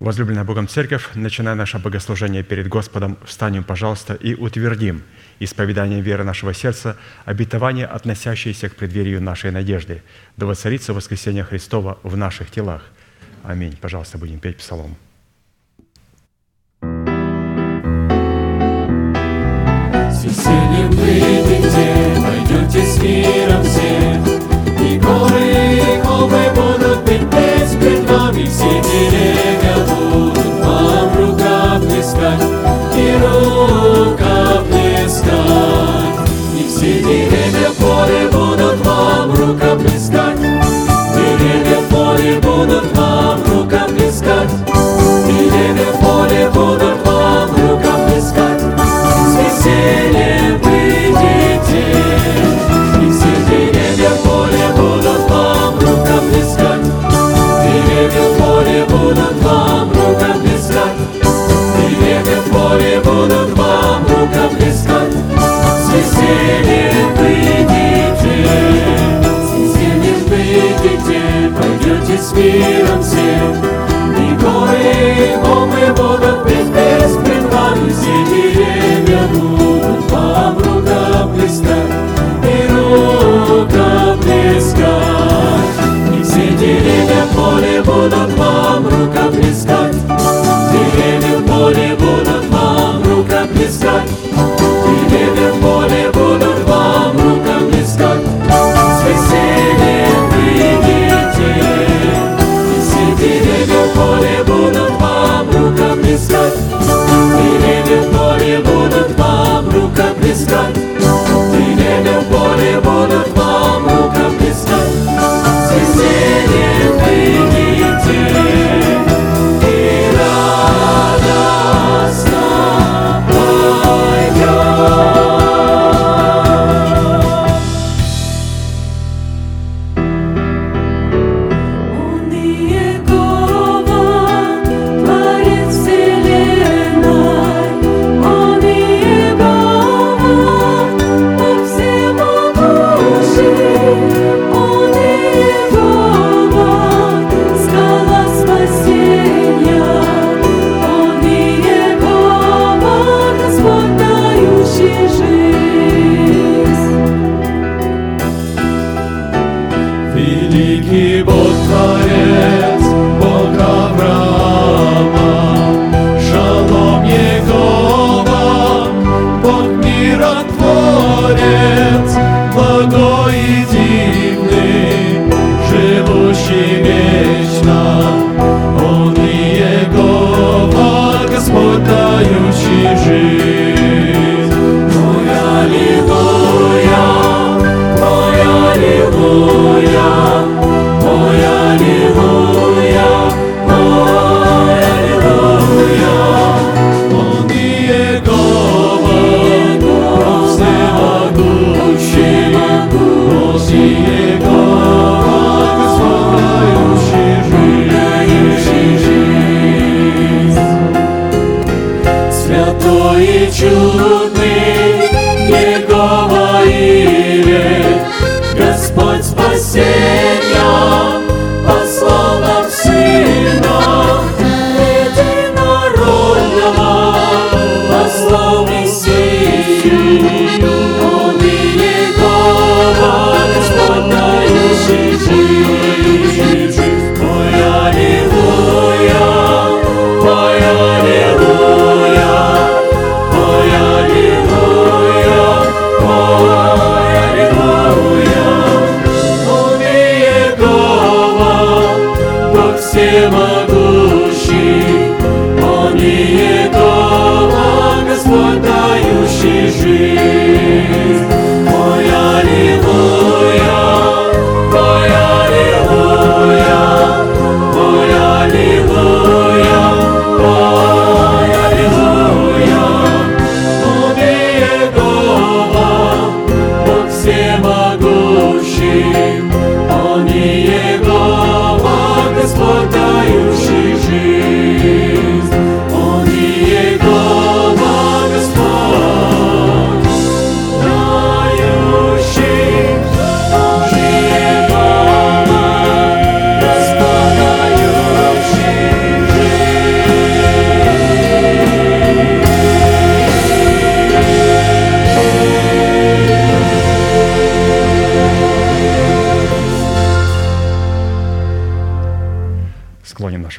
Возлюбленная Богом Церковь, начиная наше богослужение перед Господом, встанем, пожалуйста, и утвердим исповедание веры нашего сердца, обетование, относящееся к преддверию нашей надежды, да воцарится воскресение Христова в наших телах. Аминь. Пожалуйста, будем петь псалом. Весельем выйдите, пойдете с миром все, и горы, и холмы будут петь песнь пред вами, все деревья будут вам рука плескать, и рука плескать, и все деревья поле будут вам рука плескать, деревья поле будут вам рука плескать, деревья поле будут вам рука плескать. С весельем выйдите, и все деревья поле будут вам рука плескать, деревья поле будут вам рука плескать, деревья поле будут вам рука плескать. С весельем выйдите, пойдете с миром все, и горы, и холмы будут петь песнь пред вами, все деревья будут вам рука плескать, и рука плескать, и все деревья поле будут вам рука плескать, деревья поле будут вам рука плескать, деревья поле будут вам рука плескать. С весельем выйдите, деревья поле будут вам рука плескать, деревья поле будут вам рука плескать, деревья поле будут вам рука плескать. С весельем выйдите, и радостно пойдем. Аллилуйя, ой, аллилуйя,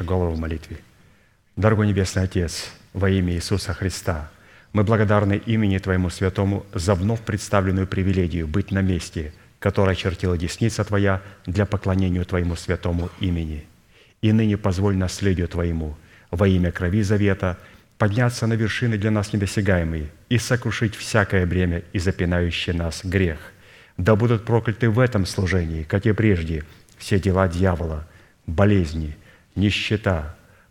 наши головы в молитве. Дорогой Небесный Отец, во имя Иисуса Христа, мы благодарны имени Твоему Святому за вновь представленную привилегию быть на месте, которое очертила десница Твоя для поклонения Твоему Святому имени. И ныне позволь наследию Твоему во имя крови завета подняться на вершины для нас недосягаемые и сокрушить всякое бремя и запинающий нас грех. Да будут прокляты в этом служении, как и прежде, все дела дьявола, болезни, нищета,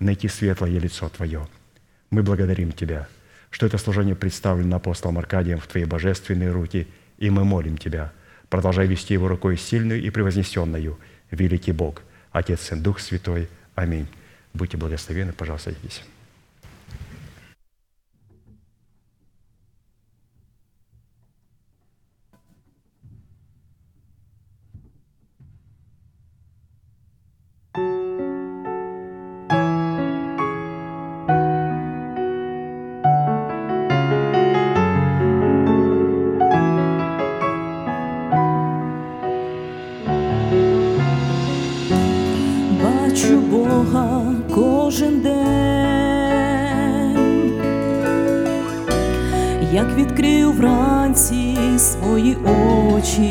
найти светлое лицо Твое. Мы благодарим Тебя, что это служение представлено апостолом Аркадием в Твои божественные руки, и мы молим Тебя, продолжай вести его рукой сильную и превознесенную, великий Бог, Отец, Сын, Дух Святой. Аминь. Будьте благословенны, пожалуйста, садитесь. Кожен день, як відкрив вранці свої очі,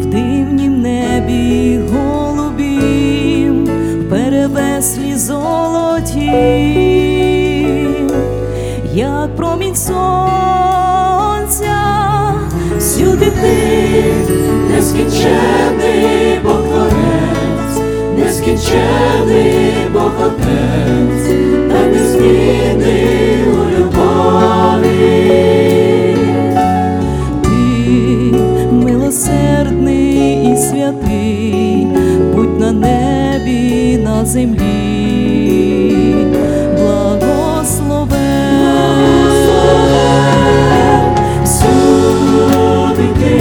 в дивнім небі голубім, перевеслі золоті, як промінь сонця, всюди ти, нескінчений Бог творець. Нескінчений Бог Отець, та незмінний у любові. Ти, милосердний і святий, будь на небі, на землі, благословен всюди ти.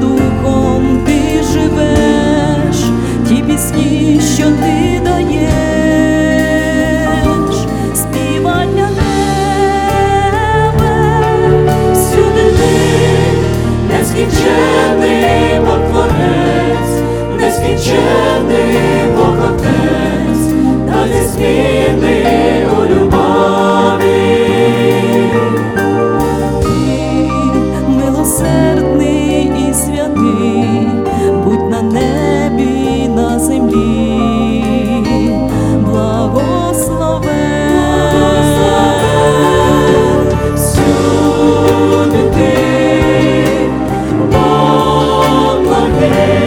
Духом ти живеш. нескінченний Бог Отець, та незмінний у любові. Ти милосердний і святий, будь на небі, на землі. Благословен всюди ти, Бог благий.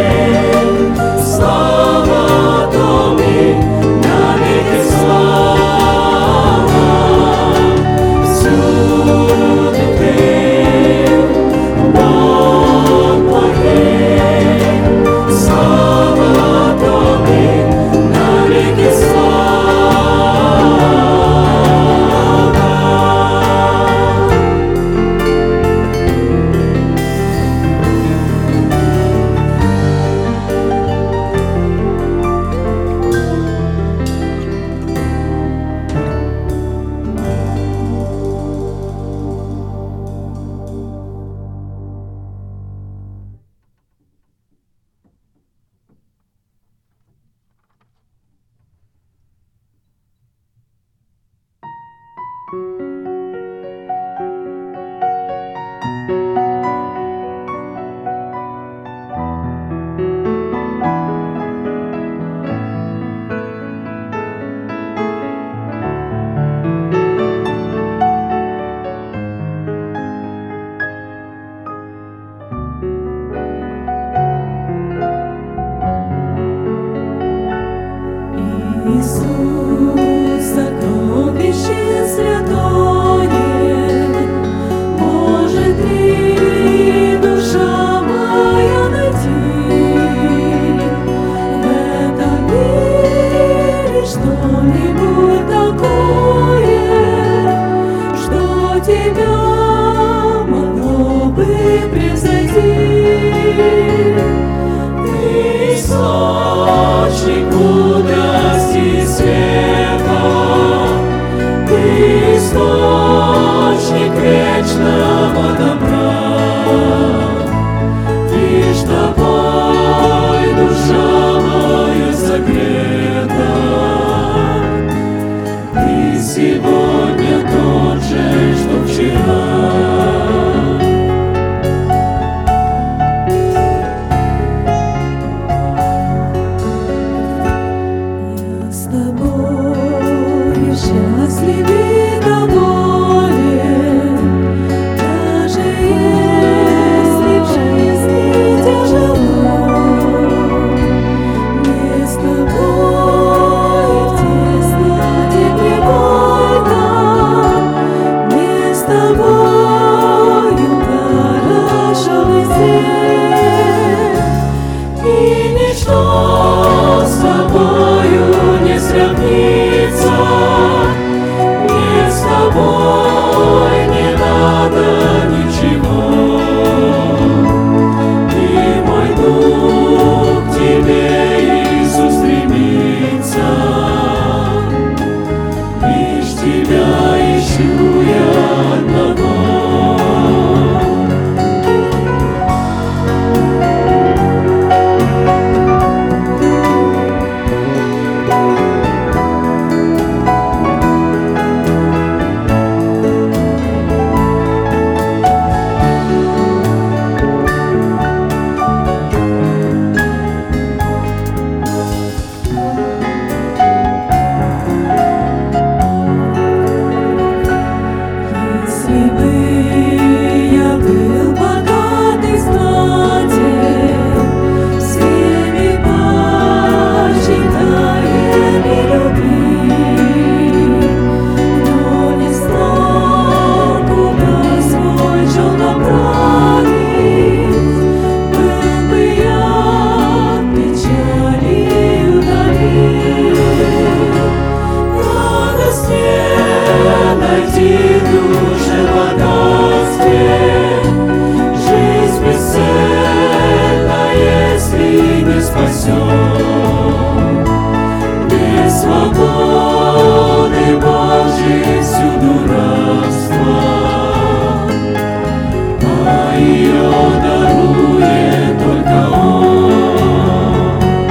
Ее дарует только Он.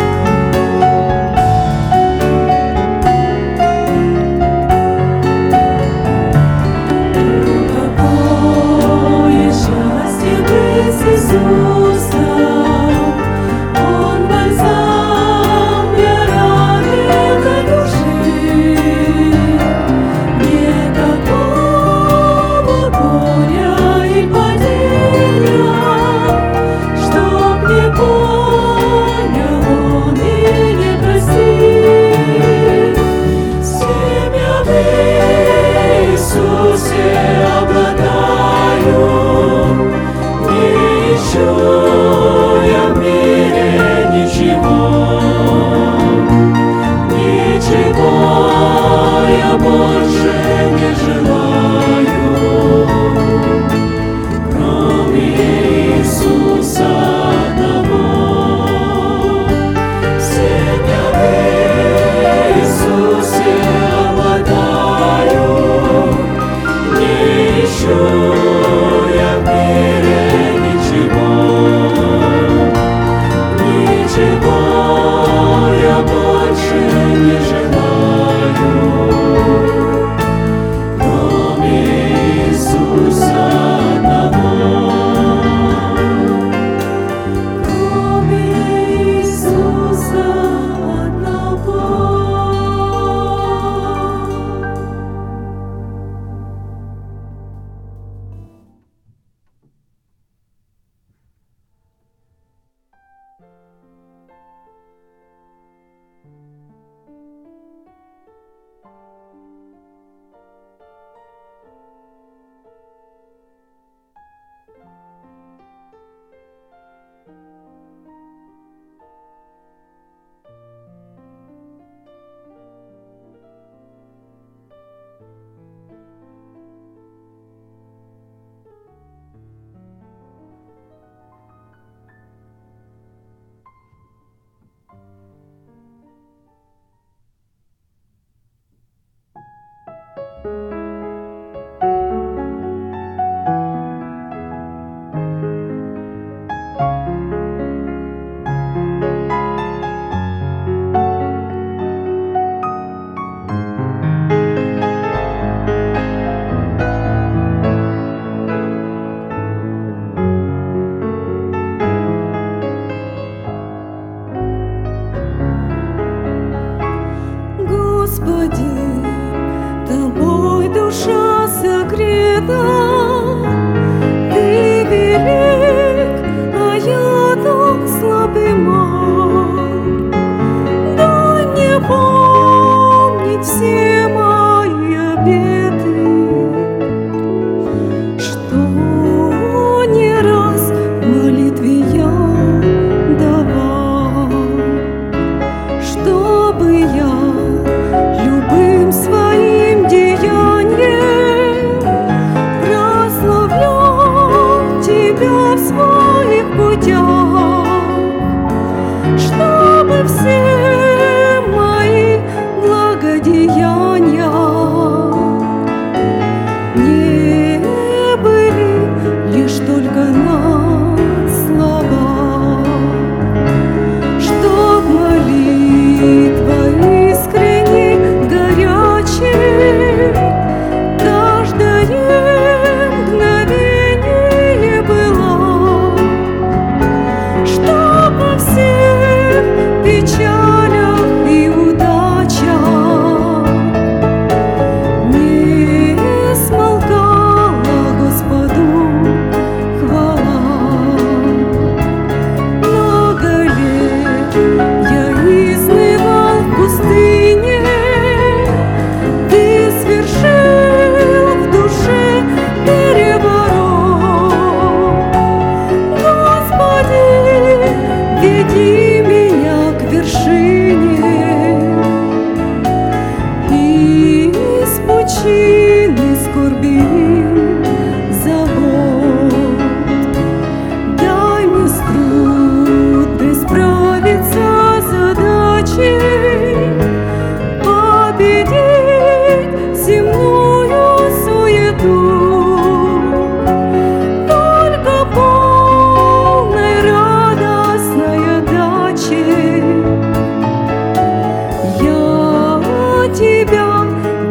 Тебя,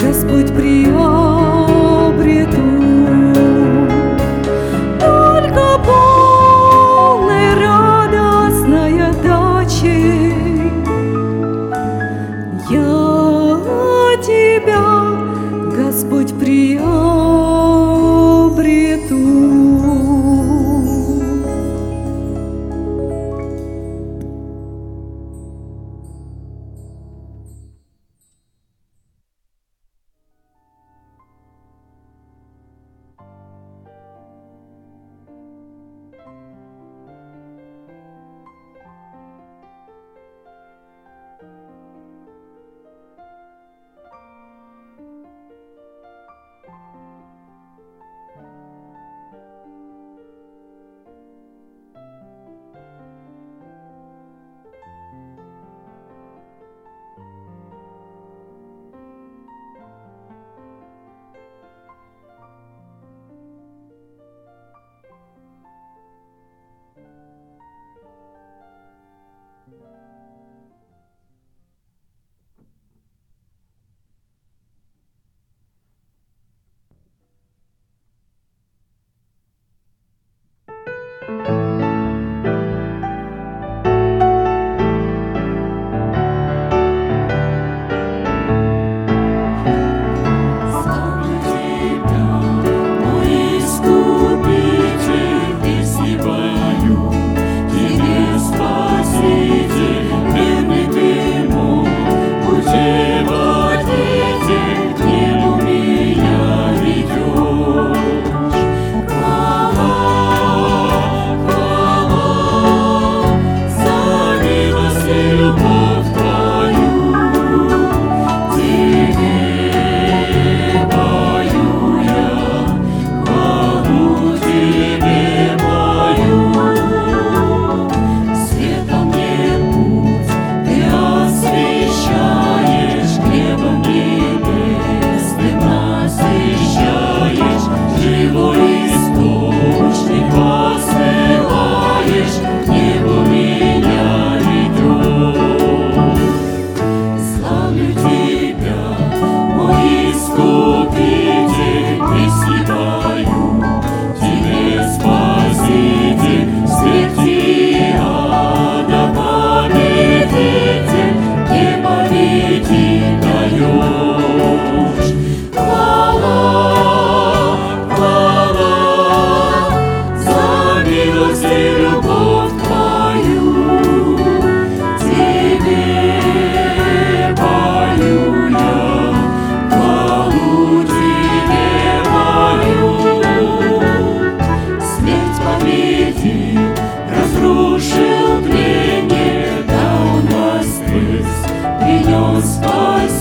Господь, прият.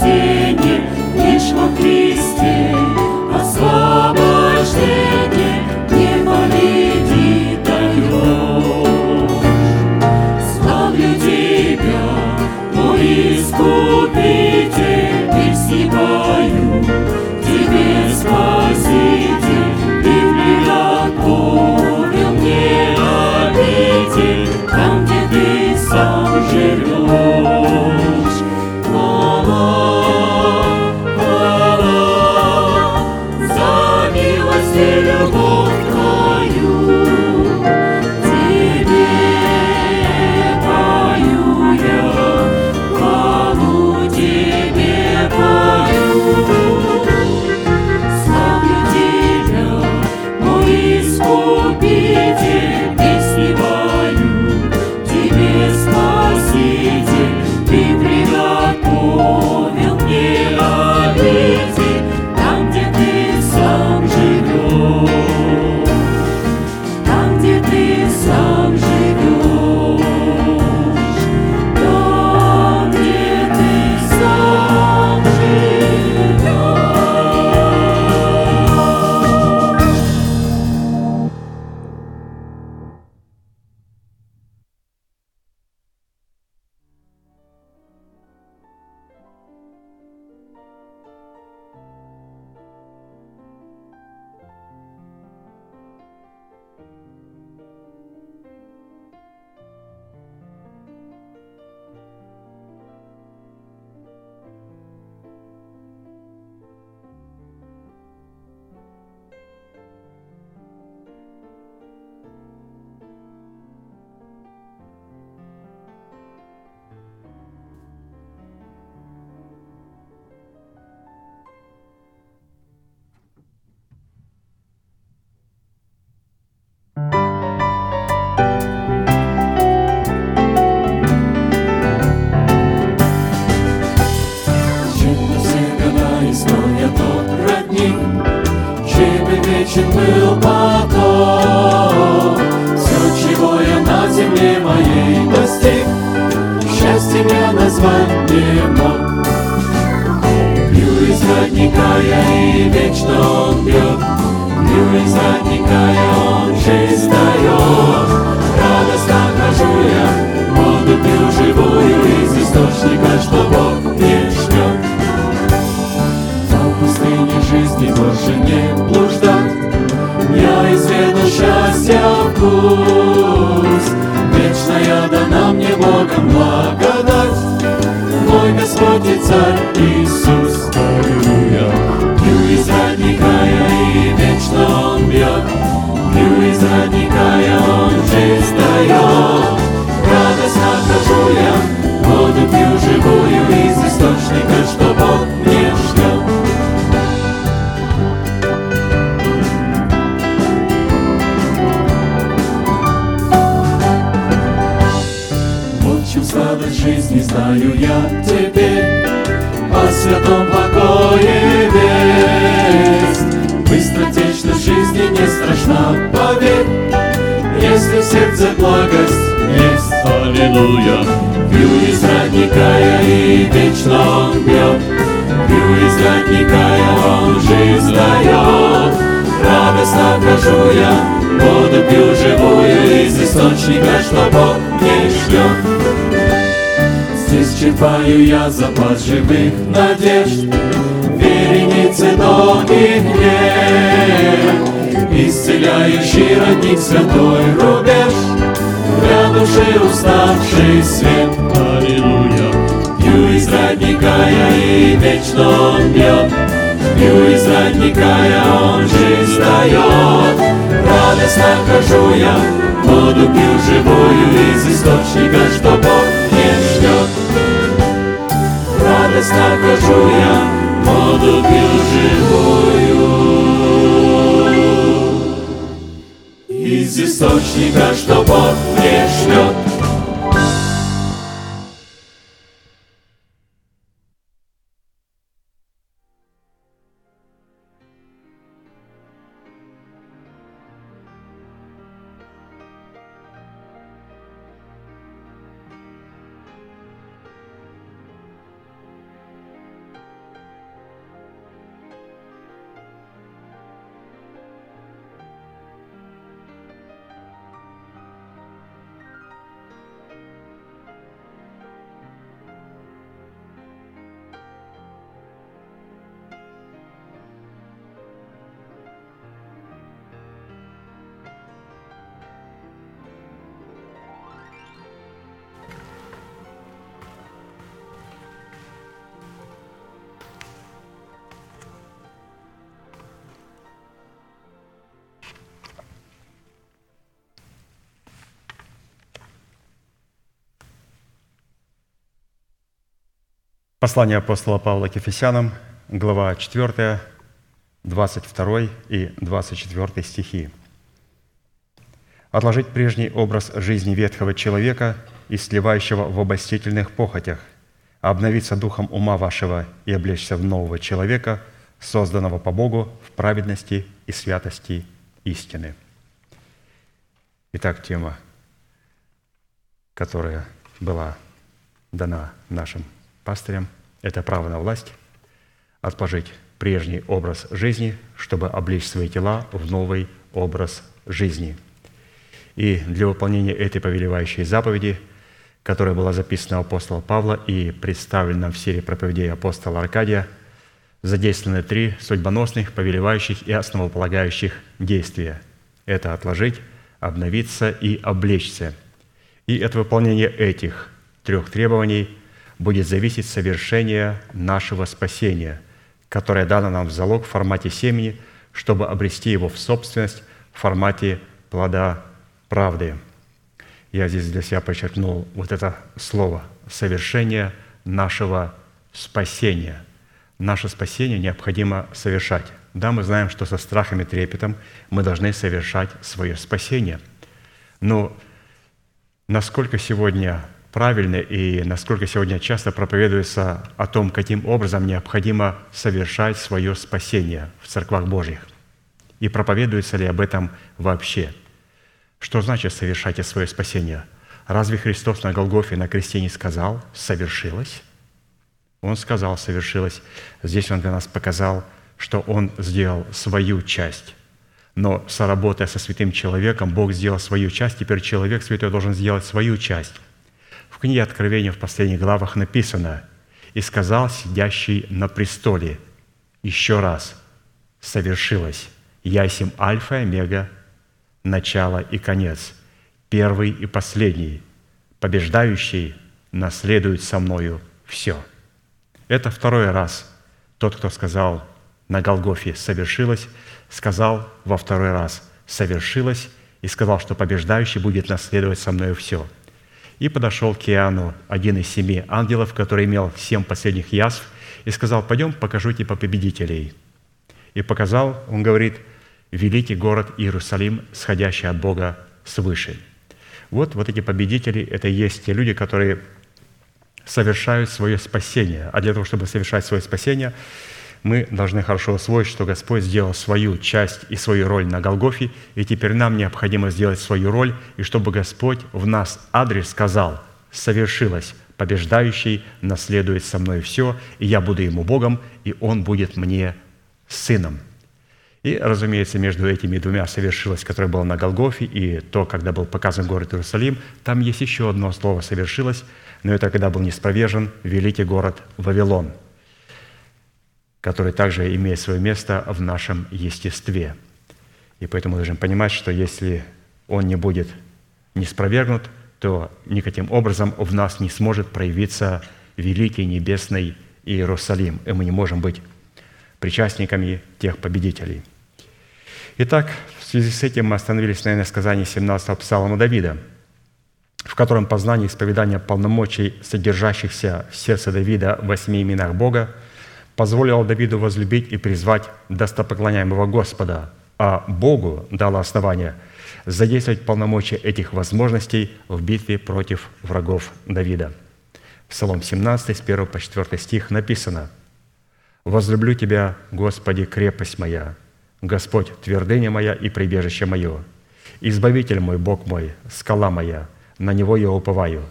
спасение лишь во Христе, освобождение не победит даешь. Славлю Тебя, мой Искупитель, и всегою Тебе Спаситель, Ты приготовил мне обитель, там, где Ты сам живешь. Послание апостола Павла к Ефесянам, глава 4, 22 и 24 стихи. «Отложить прежний образ жизни ветхого человека, истлевающего в обольстительных похотях, обновиться духом ума вашего и облечься в нового человека, созданного по Богу в праведности и святости истины». Итак, тема, которая была дана нашим пастырям, это право на власть, отложить прежний образ жизни, чтобы облечь свои тела в новый образ жизни. И для выполнения этой повелевающей заповеди, которая была записана у апостола Павла и представлена в серии проповедей апостола Аркадия, задействованы три судьбоносных, повелевающих и основополагающих действия. Это отложить, обновиться и облечься. И от выполнения этих трех требований будет зависеть совершение нашего спасения, которое дано нам в залог в формате семени, чтобы обрести его в собственность в формате плода правды. Я здесь для себя подчеркнул вот это слово «совершение нашего спасения». Наше спасение необходимо совершать. Да, мы знаем, что со страхом и трепетом мы должны совершать свое спасение. Но насколько сегодня правильно и насколько сегодня часто проповедуется о том, каким образом необходимо совершать свое спасение в церквах Божьих? И проповедуется ли об этом вообще? Что значит «совершайте свое спасение»? Разве Христос на Голгофе, на кресте не сказал «совершилось»? Он сказал «совершилось». Здесь Он для нас показал, что Он сделал свою часть. Но, соработая со святым человеком, Бог сделал свою часть, теперь человек святой должен сделать свою часть. В книге Откровения в последних главах написано «И сказал сидящий на престоле еще раз, совершилось, я сим Альфа и Омега, начало и конец, первый и последний, побеждающий наследует со мною все». Это второй раз тот, кто сказал на Голгофе «совершилось», сказал во второй раз «совершилось» и сказал, что побеждающий будет наследовать со мною все. И подошел к Иоанну, один из 7 ангелов, который имел 7 последних язв, и сказал: «Пойдем, покажу тебе победителей». И показал, он говорит, великий город Иерусалим, сходящий от Бога свыше. Вот эти победители – это и есть те люди, которые совершают свое спасение. А для того, чтобы совершать свое спасение, мы должны хорошо усвоить, что Господь сделал свою часть и свою роль на Голгофе, и теперь нам необходимо сделать свою роль, и чтобы Господь в нас адрес сказал «совершилось, побеждающий наследует со мной все, и я буду ему Богом, и он будет мне сыном». И, разумеется, между этими двумя «совершилось», которое было на Голгофе, и то, когда был показан город Иерусалим, там есть еще одно слово «совершилось», но это когда был ниспровержен великий город Вавилон, который также имеет свое место в нашем естестве. И поэтому мы должны понимать, что если он не будет неспровергнут, то никаким образом в нас не сможет проявиться великий небесный Иерусалим, и мы не можем быть причастниками тех победителей. Итак, в связи с этим мы остановились на иносказании 17-го Псалма Давида, в котором познание исповедания полномочий, содержащихся в сердце Давида в 8 именах Бога, позволило Давиду возлюбить и призвать достопоклоняемого Господа, а Богу дало основание задействовать полномочия этих возможностей в битве против врагов Давида. Псалом 17, с 1 по 4 стих написано: «Возлюблю Тебя, Господи, крепость моя, Господь, твердыня моя и прибежище мое, Избавитель мой, Бог мой, скала моя, на Него я уповаю,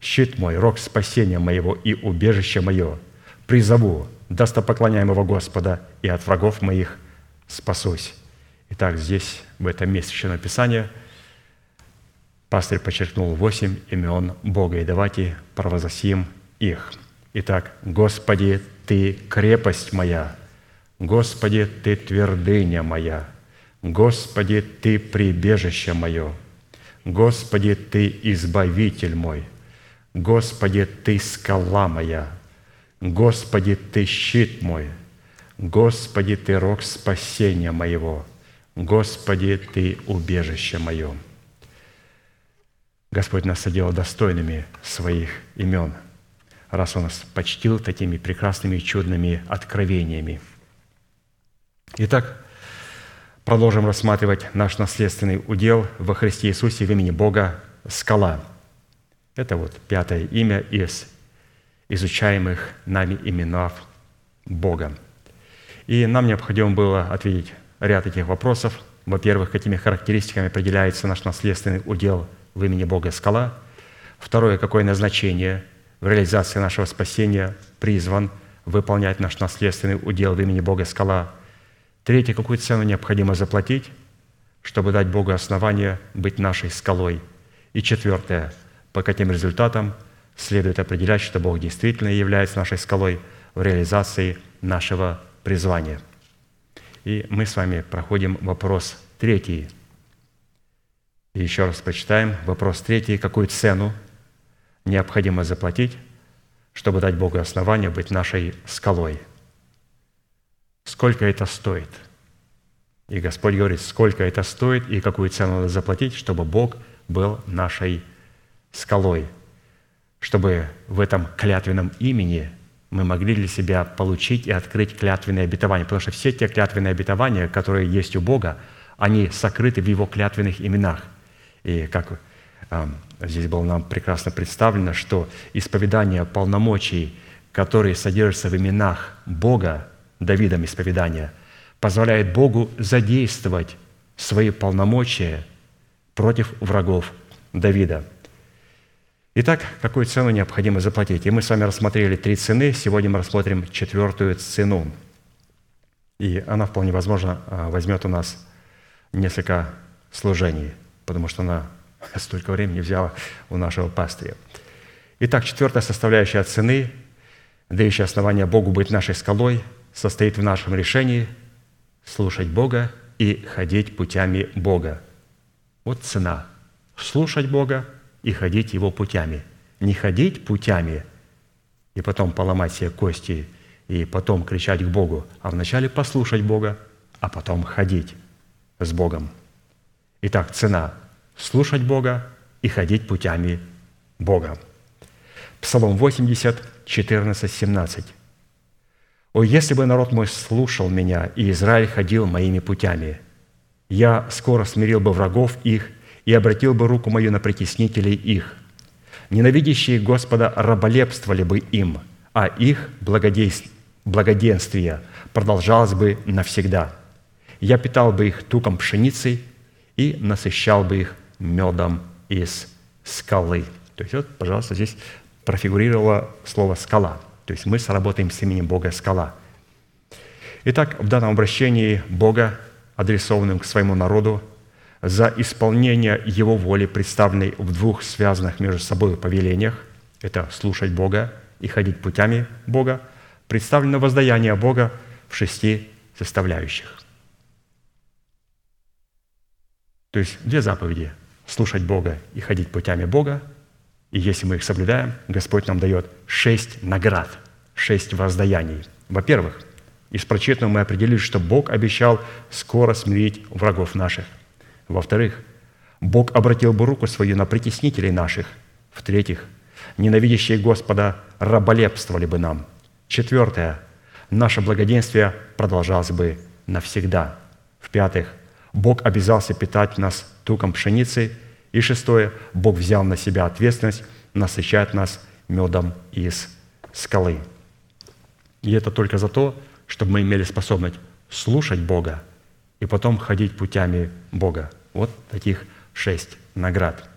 щит мой, рог спасения моего и убежище мое, призову достопоклоняемого Господа, и от врагов моих спасусь». Итак, здесь, в этом месте еще написание, пастырь подчеркнул 8 имен Бога, и давайте провозгласим их. Итак, «Господи, Ты крепость моя, Господи, Ты твердыня моя, Господи, Ты прибежище мое, Господи, Ты избавитель мой, Господи, Ты скала моя, Господи, Ты щит мой, Господи, Ты рог спасения моего, Господи, Ты убежище мое». Господь нас соделал достойными своих имен. раз Он нас почтил такими прекрасными чудными откровениями. Итак, продолжим рассматривать наш наследственный удел во Христе Иисусе в имени Бога «Скала». Это вот пятое имя из изучаемых нами именов Бога. И нам необходимо было ответить ряд этих вопросов. Во-первых, какими характеристиками определяется наш наследственный удел в имени Бога «Скала». Второе, какое назначение в реализации нашего спасения призван выполнять наш наследственный удел в имени Бога «Скала». Третье, какую цену необходимо заплатить, чтобы дать Богу основание быть нашей скалой. И четвертое, по каким результатам следует определять, что Бог действительно является нашей скалой в реализации нашего призвания. И мы с вами проходим вопрос третий. И еще раз прочитаем вопрос третий. Какую цену необходимо заплатить, чтобы дать Богу основание быть нашей скалой? Сколько это стоит? И Господь говорит, сколько это стоит и какую цену надо заплатить, чтобы Бог был нашей скалой, чтобы в этом клятвенном имени мы могли для себя получить и открыть клятвенные обетования. Потому что все те клятвенные обетования, которые есть у Бога, они сокрыты в Его клятвенных именах. И как здесь было нам прекрасно представлено, что исповедание полномочий, которые содержатся в именах Бога, Давидом исповедание, позволяет Богу задействовать свои полномочия против врагов Давида. Итак, какую цену необходимо заплатить? И мы с вами рассмотрели три цены, сегодня мы рассмотрим четвертую цену. И она, вполне возможно, возьмет у нас несколько служений, потому что она столько времени взяла у нашего пастыря. Итак, четвертая составляющая цены, дающая основание Богу быть нашей скалой, состоит в нашем решении слушать Бога и ходить путями Бога. Вот цена. Слушать Бога и ходить Его путями. Не ходить путями и потом поломать себе кости и потом кричать к Богу, а вначале послушать Бога, а потом ходить с Богом. Итак, цена. Слушать Бога и ходить путями Бога. Псалом 80, 14, 17. «О, если бы народ мой слушал меня, и Израиль ходил моими путями, я скоро смирил бы врагов их и обратил бы руку мою на притеснителей их. Ненавидящие Господа раболепствовали бы им, а их благоденствие продолжалось бы навсегда. Я питал бы их туком пшеницы и насыщал бы их медом из скалы». То есть вот, пожалуйста, здесь профигурировало слово «скала». То есть мы сработаем с именем Бога «Скала». Итак, в данном обращении Бога, адресованным к своему народу, за исполнение Его воли, представленной в двух связанных между собой повелениях, это слушать Бога и ходить путями Бога, представлено воздаяние Бога в 6 составляющих. То есть две заповеди – слушать Бога и ходить путями Бога. И если мы их соблюдаем, Господь нам дает 6 наград, 6 воздаяний. Во-первых, из прочитанного мы определили, что Бог обещал скоро смирить врагов наших. Во-вторых, Бог обратил бы руку свою на притеснителей наших. В-третьих, ненавидящие Господа раболепствовали бы нам. Четвертое, наше благоденствие продолжалось бы навсегда. В-пятых, Бог обязался питать нас туком пшеницы. И шестое, Бог взял на себя ответственность насыщать нас медом из скалы. И это только за то, чтобы мы имели способность слушать Бога и потом ходить путями Бога. Вот таких 6 наград.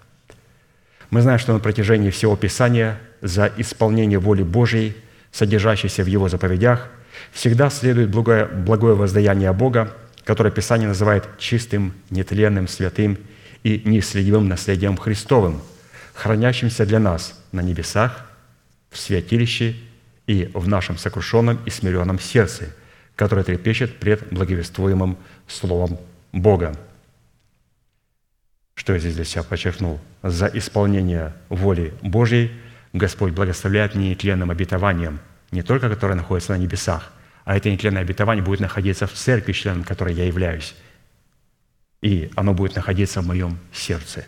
Мы знаем, что на протяжении всего Писания за исполнение воли Божьей, содержащейся в Его заповедях, всегда следует благое воздаяние Бога, которое Писание называет чистым, нетленным, святым и неисследимым наследием Христовым, хранящимся для нас на небесах, в святилище и в нашем сокрушенном и смиренном сердце, которое трепещет пред благовествуемым Словом Бога. Что я здесь для себя подчеркнул? За исполнение воли Божьей Господь благословляет нетленным обетованием, не только которое находится на небесах, а это нетленное обетование будет находиться в церкви, членом которой я являюсь. И оно будет находиться в моем сердце.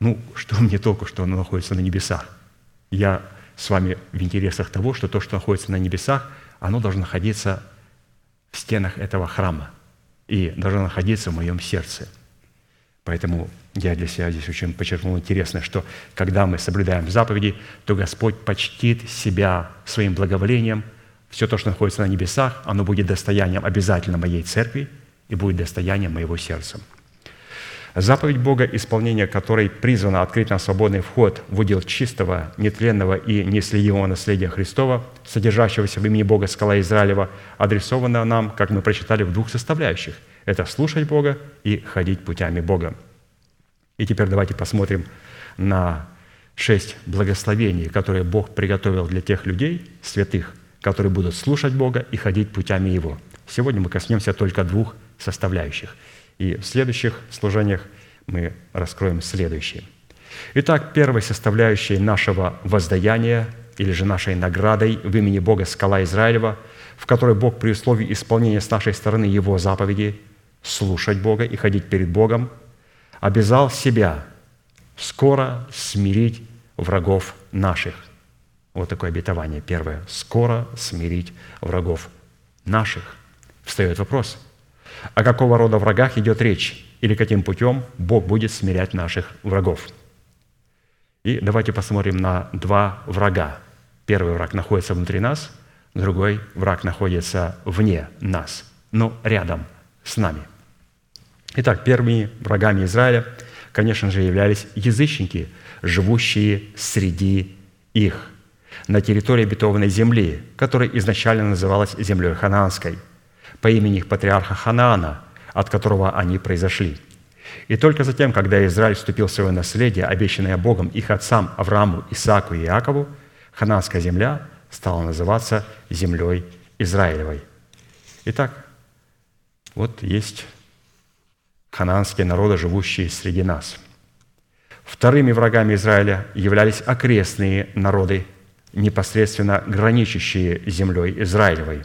Ну, что мне толку, что оно находится на небесах? Я с вами в интересах того, что то, что находится на небесах, оно должно находиться в стенах этого храма и должно находиться в моем сердце. Поэтому я для себя здесь очень подчеркнул интересное, что когда мы соблюдаем заповеди, то Господь почтит себя своим благоволением. Все то, что находится на небесах, оно будет достоянием обязательно моей церкви и будет достоянием моего сердца. Заповедь Бога, исполнение которой призвано открыть нам свободный вход в удел чистого, нетленного и неследимого наследия Христова, содержащегося в имени Бога Скала Израилева, адресовано нам, как мы прочитали, в двух составляющих. Это слушать Бога и ходить путями Бога. И теперь давайте посмотрим на 6 благословений, которые Бог приготовил для тех людей, святых, которые будут слушать Бога и ходить путями Его. Сегодня мы коснемся только 2 составляющих. И в следующих служениях мы раскроем следующее. Итак, первой составляющей нашего воздаяния, или же нашей наградой в имени Бога Скала Израилева, в которой Бог при условии исполнения с нашей стороны Его заповеди слушать Бога и ходить перед Богом, обязал себя скоро смирить врагов наших. Вот такое обетование первое. Скоро смирить врагов наших. Встает вопрос, о какого рода врагах идет речь, или каким путем Бог будет смирять наших врагов. И давайте посмотрим на 2 врага. Первый враг находится внутри нас, другой враг находится вне нас, но рядом с нами. Итак, первыми врагами Израиля, конечно же, являлись язычники, живущие среди их, на территории обетованной земли, которая изначально называлась землей Ханаанской, по имени их патриарха Ханаана, от которого они произошли. И только затем, когда Израиль вступил в свое наследие, обещанное Богом их отцам Аврааму, Исааку и Иакову, Ханаанская земля стала называться землей Израилевой. Итак, вот есть ханаанские народы, живущие среди нас. Вторыми врагами Израиля являлись окрестные народы, непосредственно граничащие с землей Израилевой,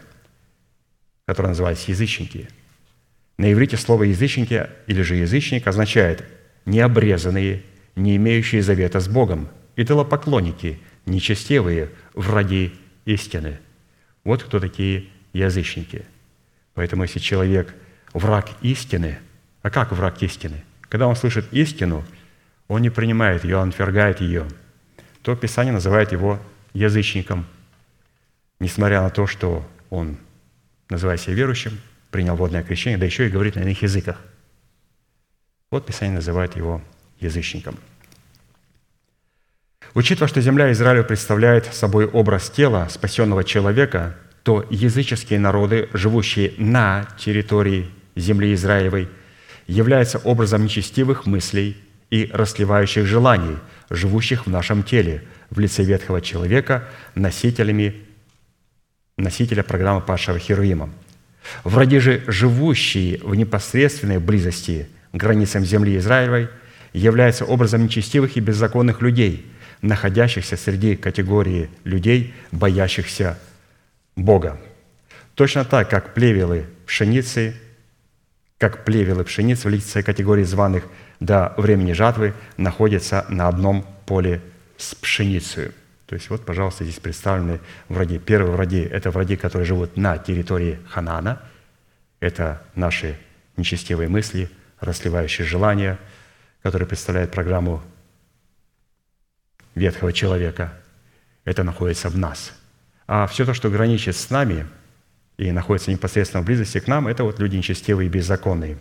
которые назывались язычники. На иврите слово «язычники» или же «язычник» означает «необрезанные, не имеющие завета с Богом, идолопоклонники, нечестивые, враги истины». Вот кто такие язычники. Поэтому если человек враг истины, а как враг истины? Когда он слышит истину, он не принимает ее, он отвергает ее, то Писание называет его язычником, несмотря на то, что он, называя себя верующим, принял водное крещение, да еще и говорит на иных языках. Вот Писание называет его язычником. Учитывая, что земля Израилю представляет собой образ тела спасенного человека, то языческие народы, живущие на территории земли Израилевой, являются образом нечестивых мыслей и растлевающих желаний, живущих в нашем теле, в лице ветхого человека, носителя программы падшего Херувима. Враги же, живущие в непосредственной близости к границам земли Израилевой, являются образом нечестивых и беззаконных людей, находящихся среди категории людей, боящихся Бога. Точно так, как плевелы пшеницы в лице категории званых до времени жатвы находятся на одном поле с пшеницей. То есть вот, пожалуйста, здесь представлены враги. Первые враги – это враги, которые живут на территории Ханаана. Это наши нечестивые мысли, растлевающие желания, которые представляют программу ветхого человека. Это находится в нас. А все то, что граничит с нами – и находятся непосредственно в близости к нам, это вот люди нечестивые и беззаконные.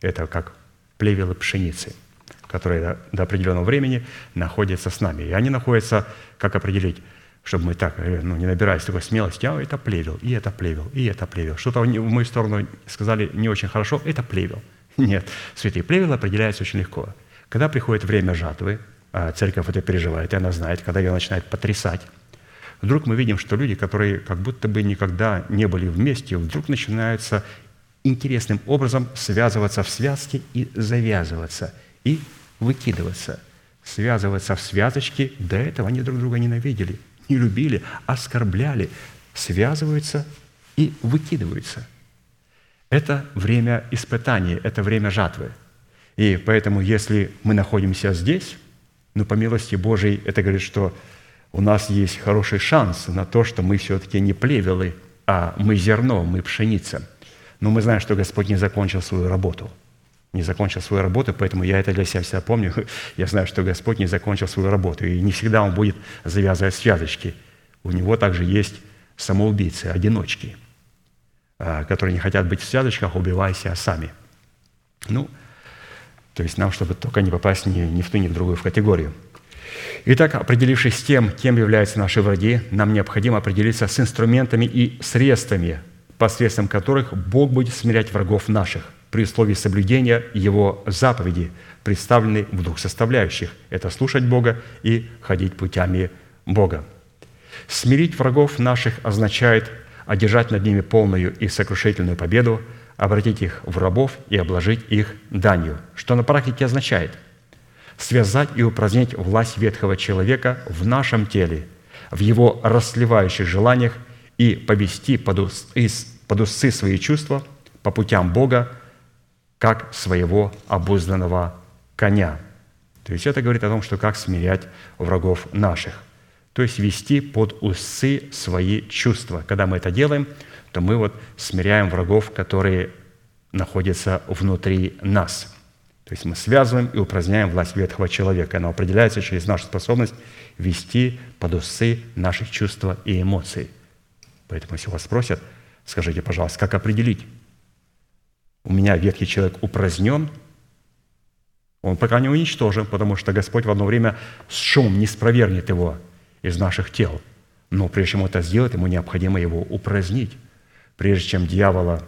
Это как плевелы пшеницы, которые до определенного времени находятся с нами. И они находятся, как определить, чтобы мы так, не набирались такой смелости, а это плевел, и это плевел, и это плевел. Что-то в мою сторону сказали не очень хорошо, это плевел. Нет, святые плевелы определяются очень легко. Когда приходит время жатвы, а церковь это переживает, и она знает, когда ее начинает потрясать, вдруг мы видим, что люди, которые как будто бы никогда не были вместе, вдруг начинаются интересным образом связываться в связке и завязываться, и выкидываться. Связываться в связочке, до этого они друг друга ненавидели, не любили, оскорбляли. Связываются и выкидываются. Это время испытаний, это время жатвы. И поэтому, если мы находимся здесь, по милости Божией, это говорит, что у нас есть хороший шанс на то, что мы все-таки не плевелы, а мы зерно, мы пшеница. Но мы знаем, что Господь не закончил свою работу. Не закончил свою работу, поэтому я это для себя всегда помню. Я знаю, что Господь не закончил свою работу. И не всегда Он будет завязывать связочки. У Него также есть самоубийцы, одиночки, которые не хотят быть в связочках, убивая себя сами. Ну, то есть нам, чтобы только не попасть ни в ту, ни в другую в категорию. Итак, определившись с тем, кем являются наши враги, нам необходимо определиться с инструментами и средствами, посредством которых Бог будет смирять врагов наших, при условии соблюдения Его заповеди, представленной в двух составляющих – это слушать Бога и ходить путями Бога. Смирить врагов наших означает одержать над ними полную и сокрушительную победу, обратить их в рабов и обложить их данью, что на практике означает связать и упразднить власть ветхого человека в нашем теле, в его расслевающих желаниях и повести под усы свои чувства по путям Бога, как своего обузданного коня. То есть это говорит о том, что как смирять врагов наших. То есть вести под усы свои чувства. Когда мы это делаем, то мы вот смиряем врагов, которые находятся внутри нас. То есть мы связываем и упраздняем власть ветхого человека. Она определяется через нашу способность вести под усы наши чувства и эмоции. Поэтому если вас спросят, скажите, пожалуйста, как определить? У меня ветхий человек упразднен, он пока не уничтожен, потому что Господь в одно время с шумом не спровергнет его из наших тел. Но прежде чем это сделать, ему необходимо его упразднить. Прежде чем дьявола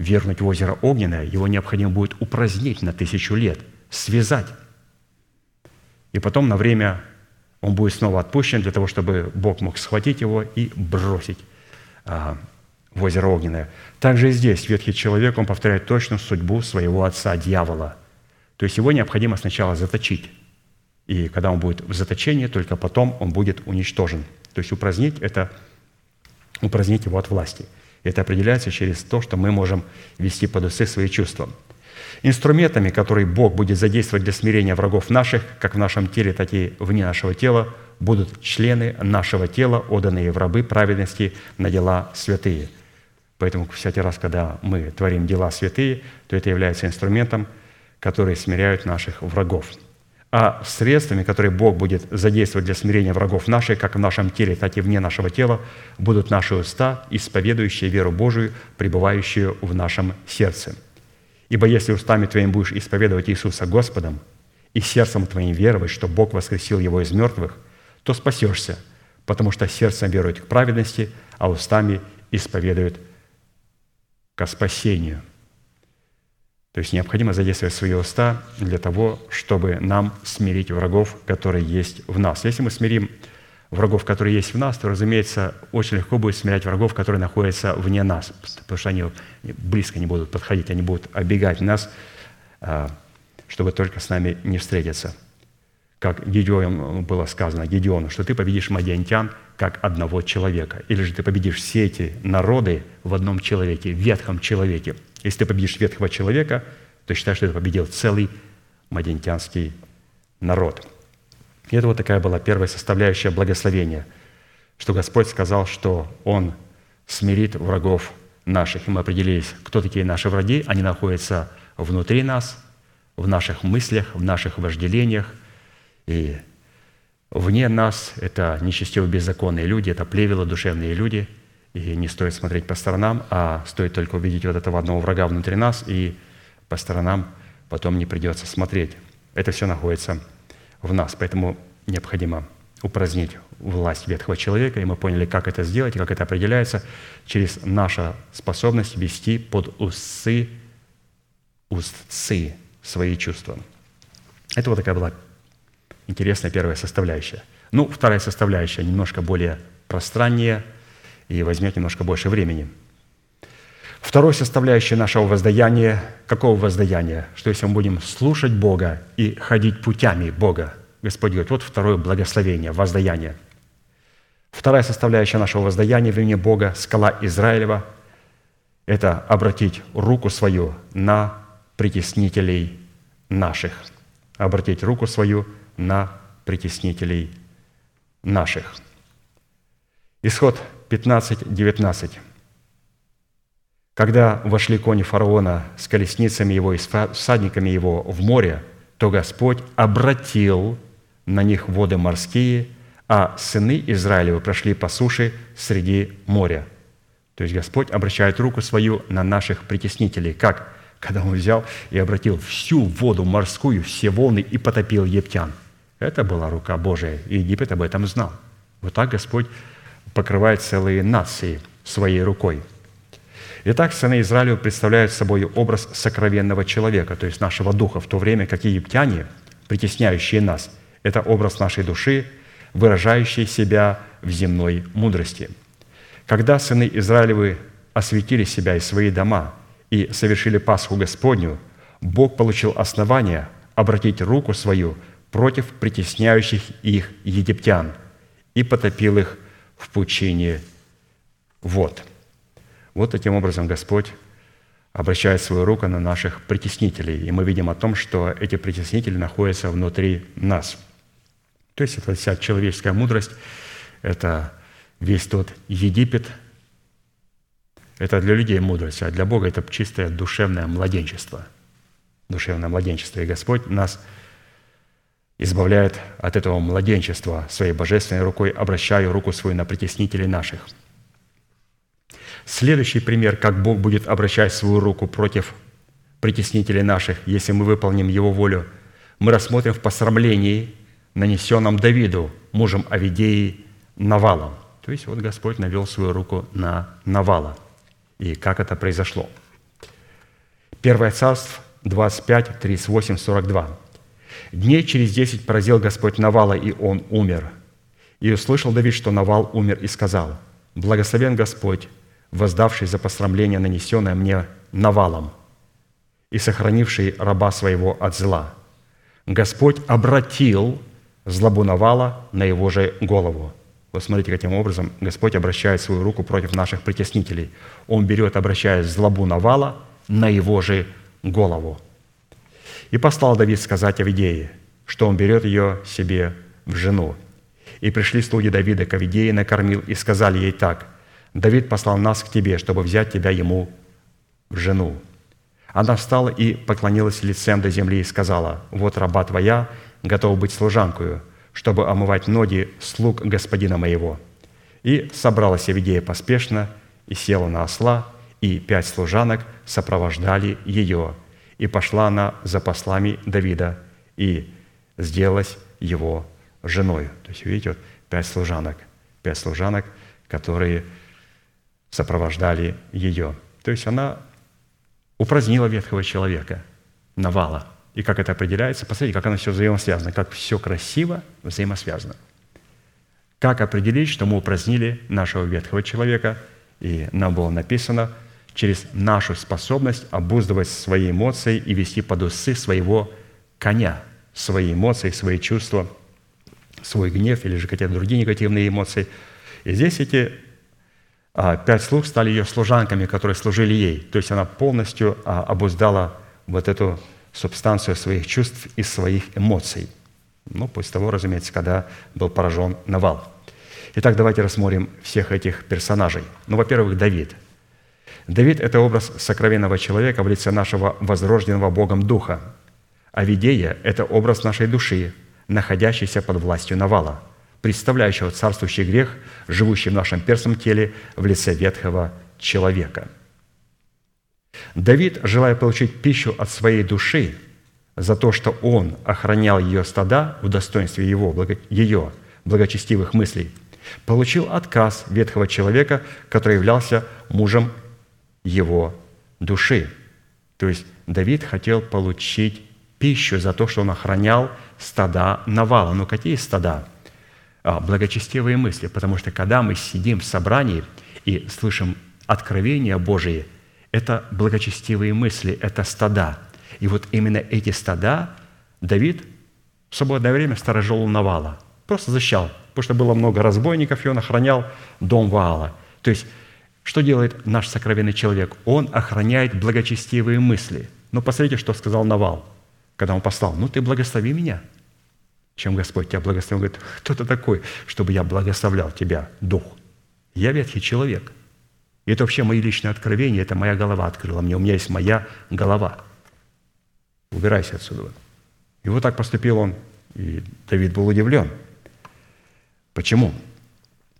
вернуть в озеро огненное, его необходимо будет упразднить на 1000 лет, связать. И потом на время он будет снова отпущен для того, чтобы Бог мог схватить его и бросить в озеро огненное. Также и здесь ветхий человек, он повторяет точно судьбу своего отца, дьявола. То есть его необходимо сначала заточить. И когда он будет в заточении, только потом он будет уничтожен. То есть упразднить – это упразднить его от власти. Это определяется через то, что мы можем вести под усы свои чувства. Инструментами, которые Бог будет задействовать для смирения врагов наших, как в нашем теле, так и вне нашего тела, будут члены нашего тела, отданные в рабы праведности на дела святые. Поэтому всякий раз, когда мы творим дела святые, то это является инструментом, который смиряет наших врагов. А средствами, которые Бог будет задействовать для смирения врагов наших, как в нашем теле, так и вне нашего тела, будут наши уста, исповедующие веру Божию, пребывающую в нашем сердце. Ибо если устами твоим будешь исповедовать Иисуса Господом и сердцем твоим веровать, что Бог воскресил Его из мертвых, то спасешься, потому что сердцем верует к праведности, а устами исповедует ко спасению. То есть необходимо задействовать свои уста для того, чтобы нам смирить врагов, которые есть в нас. Если мы смирим врагов, которые есть в нас, то, разумеется, очень легко будет смирять врагов, которые находятся вне нас, потому что они близко не будут подходить, они будут оббегать нас, чтобы только с нами не встретиться. Как Гедеону было сказано, Гедеону, что ты победишь мадиантян как одного человека, или же ты победишь все эти народы в одном человеке, в ветхом человеке. Если ты победишь ветхого человека, то считай, что ты победил целый мадиантянский народ. И это вот такая была первая составляющая благословения, что Господь сказал, что Он смирит врагов наших. И мы определились, кто такие наши враги. Они находятся внутри нас, в наших мыслях, в наших вожделениях. И вне нас это нечестивые, беззаконные люди, это плевела, душевные люди. И не стоит смотреть по сторонам, а стоит только увидеть вот этого одного врага внутри нас, и по сторонам потом не придется смотреть. Это все находится в нас, поэтому необходимо упразднить власть ветхого человека, и мы поняли, как это сделать, и как это определяется через нашу способность вести под усы свои чувства. Это вот такая была интересная первая составляющая. Ну, вторая составляющая немножко более пространнее и возьмет немножко больше времени. Второй составляющей нашего воздаяния, какого воздаяния? Что если мы будем слушать Бога и ходить путями Бога? Господь говорит, вот второе благословение, воздаяние. Вторая составляющая нашего воздаяния в имени Бога, скала Израилева, это обратить руку свою на притеснителей наших. Обратить руку свою на притеснителей наших». Исход 15:19. «Когда вошли кони фараона с колесницами его и с всадниками его в море, то Господь обратил на них воды морские, а сыны Израилевы прошли по суше среди моря». То есть Господь обращает руку свою на наших притеснителей. Как? Когда Он взял и обратил всю воду морскую, все волны, и потопил египтян. Это была рука Божия, и Египет об этом знал. Вот так Господь покрывает целые нации своей рукой. Итак, сыны Израилевы представляют собой образ сокровенного человека, то есть нашего духа, в то время как египтяне, притесняющие нас, это образ нашей души, выражающий себя в земной мудрости. Когда сыны Израилевы осветили себя и свои дома и совершили Пасху Господню, Бог получил основание обратить руку свою против притесняющих их египтян и потопил их в пучине вод. Вот таким образом Господь обращает свою руку на наших притеснителей. И мы видим о том, что эти притеснители находятся внутри нас. То есть это вся человеческая мудрость, это весь тот Египет. Это для людей мудрость, а для Бога это чистое душевное младенчество. Душевное младенчество. И Господь нас избавляет от этого младенчества своей божественной рукой, обращая руку свою на притеснителей наших. Следующий пример, как Бог будет обращать свою руку против притеснителей наших, если мы выполним Его волю, мы рассмотрим в посрамлении, нанесенном Давиду, мужем Авигеи, Навалом. То есть вот Господь навел свою руку на Навала. И как это произошло? 1 Царств 25, 38, 42. «Дней через 10 поразил Господь Навала, и он умер. И услышал Давид, что Навал умер, и сказал: „Благословен Господь, воздавший за посрамление, нанесенное мне Навалом, и сохранивший раба своего от зла. Господь обратил злобу Навала на его же голову». Вот смотрите, каким образом Господь обращает свою руку против наших притеснителей. Он берет, обращая злобу Навала на его же голову. «И послал Давид сказать Авигее, что он берет ее себе в жену. И пришли слуги Давида к Авигее, накормил, и сказали ей так: „Давид послал нас к тебе, чтобы взять тебя ему в жену“. Она встала и поклонилась лицем до земли и сказала: „Вот раба твоя готова быть служанкою, чтобы омывать ноги слуг господина моего“. И собралась Авигея поспешно, и села на осла, и 5 служанок сопровождали ее. И пошла она за послами Давида, и сделалась его женой». То есть, видите, вот 5 служанок, которые сопровождали ее. То есть она упразднила ветхого человека, Навала. И как это определяется? Посмотрите, как оно все взаимосвязано, как все красиво взаимосвязано. Как определить, что мы упразднили нашего ветхого человека? И нам было написано: через нашу способность обуздывать свои эмоции и вести под усы своего коня, свои эмоции, свои чувства, свой гнев или же какие-то другие негативные эмоции. И здесь эти 5 слуг стали ее служанками, которые служили ей. То есть она полностью обуздала вот эту субстанцию своих чувств и своих эмоций. Ну, после того, разумеется, когда был поражен Навал. Итак, давайте рассмотрим всех этих персонажей. Ну, во-первых, Давид. Давид – это образ сокровенного человека в лице нашего возрожденного Богом Духа. Авигея – это образ нашей души, находящейся под властью Навала, представляющего царствующий грех, живущий в нашем перстном теле в лице ветхого человека. Давид, желая получить пищу от своей души за то, что он охранял ее стада в достоинстве ее благочестивых мыслей, получил отказ ветхого человека, который являлся мужем его души. То есть Давид хотел получить пищу за то, что он охранял стада Навала. Но какие стада? Благочестивые мысли, потому что когда мы сидим в собрании и слышим откровения Божии, это благочестивые мысли, это стада. И вот именно эти стада Давид в свободное время сторожил у Навала, просто защищал, потому что было много разбойников, и он охранял дом Ваала. То есть что делает наш сокровенный человек? Он охраняет благочестивые мысли. Но посмотрите, что сказал Навал, когда он послал: „Ну, ты благослови меня, чем Господь тебя благословил. Он говорит, кто ты такой, чтобы я благословлял тебя, Дух? Я ветхий человек. И это вообще мои личные откровения, это моя голова открыла мне. У меня есть моя голова. Убирайся отсюда. И вот так поступил он. И Давид был удивлен. Почему?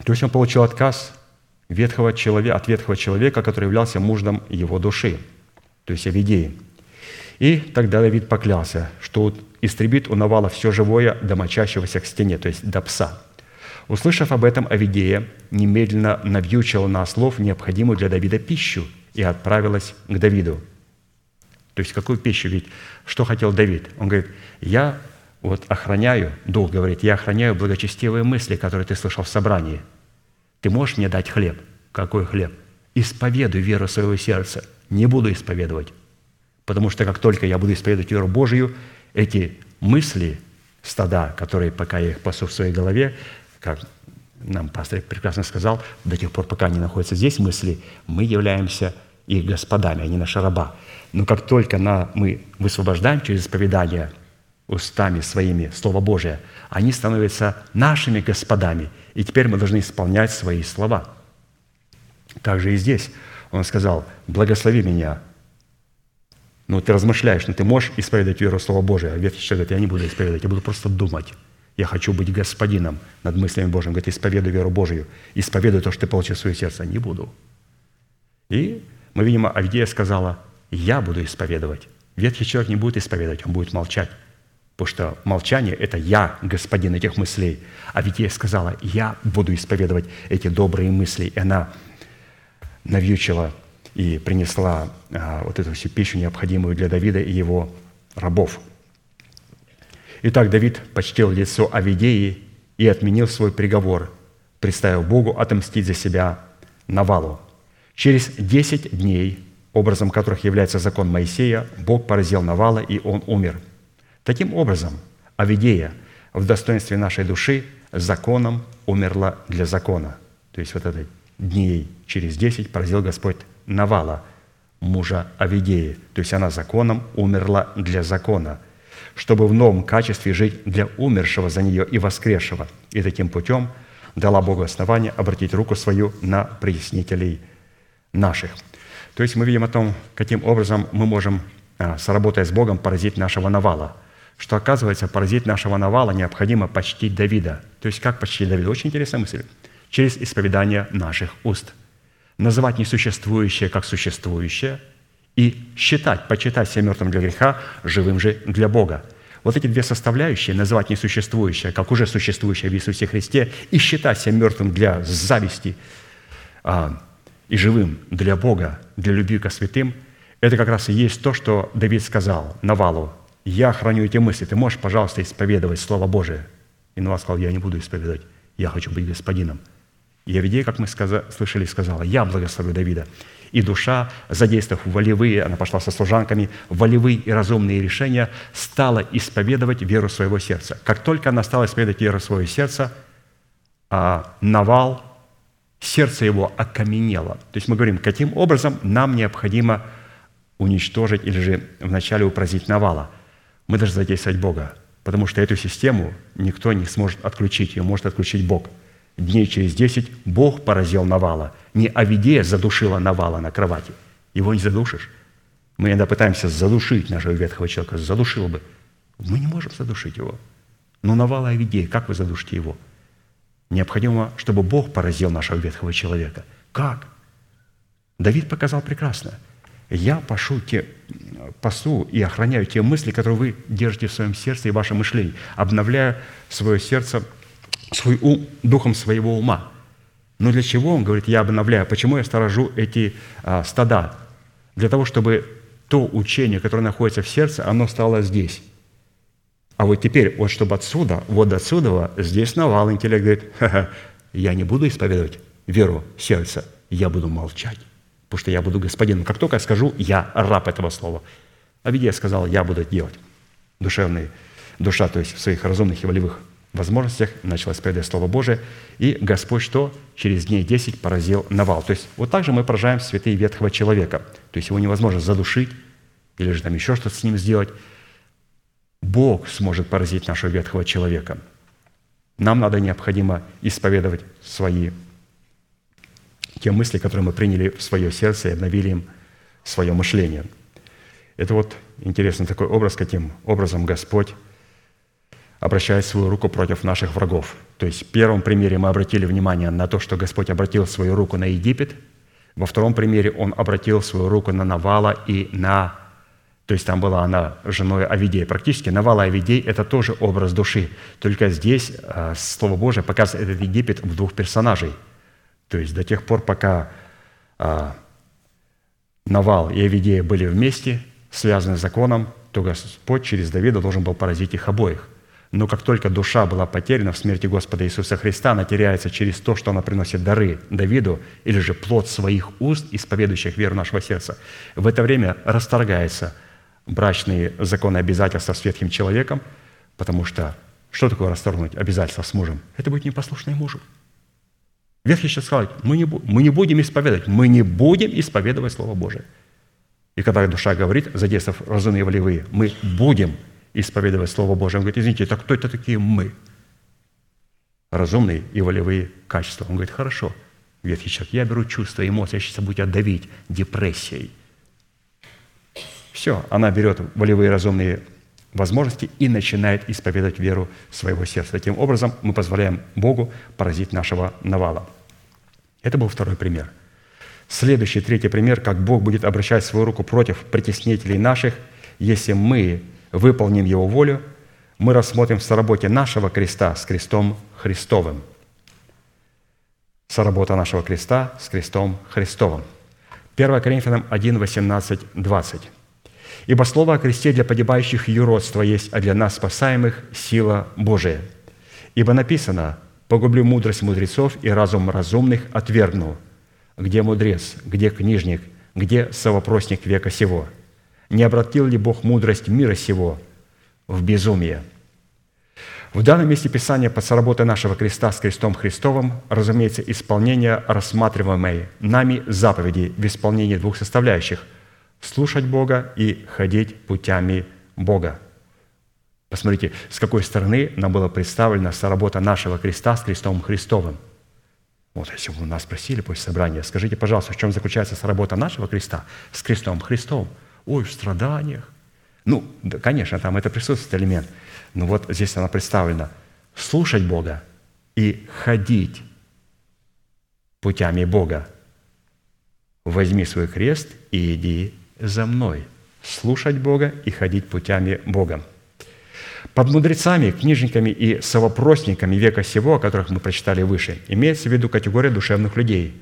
То есть он получил отказ от ветхого человека, который являлся мужем его души, то есть Авигеи. И тогда Давид поклялся, что истребит у Навала все живое, домочащегося к стене, то есть до пса. Услышав об этом, Авигея немедленно навьючила на ослов необходимую для Давида пищу и отправилась к Давиду. То есть какую пищу? Ведь что хотел Давид? Он говорит, я вот охраняю, Дух говорит, я охраняю благочестивые мысли, которые ты слышал в собрании. Ты можешь мне дать хлеб? Какой хлеб? Исповедуй веру своего сердца. Не буду исповедовать. Потому что как только я буду исповедовать веру Божию, эти мысли стада, которые пока я их пасу в своей голове, как нам пастор прекрасно сказал, до тех пор, пока они находятся здесь, мысли, мы являемся их господами, они наши раба. Но как только мы высвобождаем через исповедание устами своими Слово Божие, они становятся нашими господами, и теперь мы должны исполнять свои слова. Также и здесь он сказал, «Благослови меня». Ну, ты размышляешь, но ты можешь исповедовать веру в Слово Божие. А ветхий человек говорит, я не буду исповедовать, я буду просто думать. Я хочу быть господином над мыслями Божьими. Говорит, исповедуй веру Божию, исповедуй то, что ты получил в свое сердце. Не буду. И мы, видимо, Авигея сказала, я буду исповедовать. Ветхий человек не будет исповедовать, он будет молчать. Потому что молчание – это я, господин этих мыслей. Авигея сказала, я буду исповедовать эти добрые мысли. И она навьючила и принесла вот эту всю пищу, необходимую для Давида и его рабов. Итак, Давид почтил лицо Авигеи и отменил свой приговор, представив Богу отомстить за себя Навалу. Через 10 дней, образом которых является закон Моисея, Бог поразил Навала, и он умер. Таким образом, Авигея в достоинстве нашей души законом умерла для закона. То есть вот это дней через 10 поразил Господь Навала, мужа Авигеи. То есть она законом умерла для закона, чтобы в новом качестве жить для умершего за нее и воскресшего. И таким путем дала Богу основание обратить руку свою на притеснителей наших. То есть мы видим о том, каким образом мы можем, сработая с Богом, поразить нашего Навала. Что, оказывается, поразить нашего Навала необходимо почтить Давида. То есть как почтить Давида? Очень интересная мысль. Через исповедание наших уст. Называть несуществующее как существующее и считать, почитать себя мертвым для греха, живым же для Бога. Вот эти две составляющие, называть несуществующее как уже существующее в Иисусе Христе и считать себя мертвым для зависти и живым для Бога, для любви ко святым, это как раз и есть то, что Давид сказал Навалу. «Я храню эти мысли. Ты можешь, пожалуйста, исповедовать Слово Божие?» И Навал сказал, «Я не буду исповедовать. Я хочу быть господином». И Авигея, как мы слышали, сказала, «Я благословлю Давида». И душа, задействовав волевые, она пошла со служанками, волевые и разумные решения, стала исповедовать веру своего сердца. Как только она стала исповедовать веру своего сердца, Навал, сердце его окаменело. То есть мы говорим, каким образом нам необходимо уничтожить или же вначале упразднить Навала. Мы должны задействовать Бога, потому что эту систему никто не сможет отключить, ее может отключить Бог. Дней через 10 Бог поразил Навала. Не Авигея задушила Навала на кровати. Его не задушишь. Мы иногда пытаемся задушить нашего ветхого человека. Задушил бы. Мы не можем задушить его. Но Навала Авигея, как вы задушите его? Необходимо, чтобы Бог поразил нашего ветхого человека. Как? Давид показал прекрасно. «Я пасу и охраняю те мысли, которые вы держите в своем сердце и в вашем мышлении, обновляя свое сердце, свой ум, духом своего ума». Но для чего, он говорит, я обновляю? Почему я сторожу эти стада? Для того, чтобы то учение, которое находится в сердце, оно стало здесь. А вот теперь, вот чтобы отсюда, вот отсюда, здесь Навал интеллект говорит, «Ха-ха, я не буду исповедовать веру сердца, я буду молчать». Потому что я буду господином. Как только я скажу, я раб этого слова. Авигея сказала, я буду это делать. Душа, то есть в своих разумных и волевых возможностях, начала исповедовать Слово Божие. И Господь что? Через дней 10 поразил Навал. То есть вот так же мы поражаем святые ветхого человека. То есть его невозможно задушить или же там еще что-то с ним сделать. Бог сможет поразить нашего ветхого человека. Нам необходимо исповедовать свои те мысли, которые мы приняли в свое сердце и обновили им свое мышление. Это интересный такой образ, каким образом Господь обращает свою руку против наших врагов. То есть в первом примере мы обратили внимание на то, что Господь обратил свою руку на Египет. Во втором примере Он обратил свою руку на Навала и на... То есть там была она женой Авигея. Практически Навал и Авигей – это тоже образ души. Только здесь Слово Божие показывает этот Египет в двух персонажей. То есть до тех пор, пока Навал и Авигея были вместе, связаны с законом, то Господь через Давида должен был поразить их обоих. Но как только душа была потеряна в смерти Господа Иисуса Христа, она теряется через то, что она приносит дары Давиду, или же плод своих уст, исповедующих веру нашего сердца. В это время расторгаются брачные законы обязательства с ветхим человеком, потому что что такое расторгнуть обязательства с мужем? Это будет непослушный мужу. Ветхий человек сказал: мы не будем исповедовать Слово Божие. И когда душа говорит, задействовав разумные волевые, мы будем исповедовать Слово Божие. Он говорит: извините, так кто это такие мы? Разумные и волевые качества. Он говорит: хорошо, ветхий человек, я беру чувства, эмоции, я сейчас буду тебя давить депрессией. Все, она берет волевые разумные возможности и начинает исповедовать веру своего сердца. Таким образом, мы позволяем Богу поразить нашего Навала. Это был второй пример. Следующий, третий пример, как Бог будет обращать свою руку против притеснителей наших, если мы выполним Его волю, мы рассмотрим в соработе нашего креста с крестом Христовым. Соработа нашего креста с крестом Христовым. 1 Коринфянам 1, 18, 20. «Ибо слово о кресте для погибающих юродство есть, а для нас спасаемых сила Божия. Ибо написано: «Погублю мудрость мудрецов и разум разумных отвергну». Где мудрец, где книжник, где совопросник века сего? Не обратил ли Бог мудрость мира сего в безумие?» В данном месте Писания под соработой нашего креста с крестом Христовым, разумеется, исполнение рассматриваемой нами заповеди в исполнении двух составляющих – слушать Бога и ходить путями Бога. Посмотрите, с какой стороны нам была представлена соработа нашего креста с крестом Христовым. Если бы нас спросили после собрания: скажите, пожалуйста, в чем заключается соработа нашего креста с крестом Христовым? В страданиях. Да, конечно, там это присутствует элемент. Но здесь она представлена. Слушать Бога и ходить путями Бога. Возьми свой крест и иди за мной. Слушать Бога и ходить путями Бога. Под мудрецами, книжниками и совопросниками века сего, о которых мы прочитали выше, имеется в виду категория душевных людей,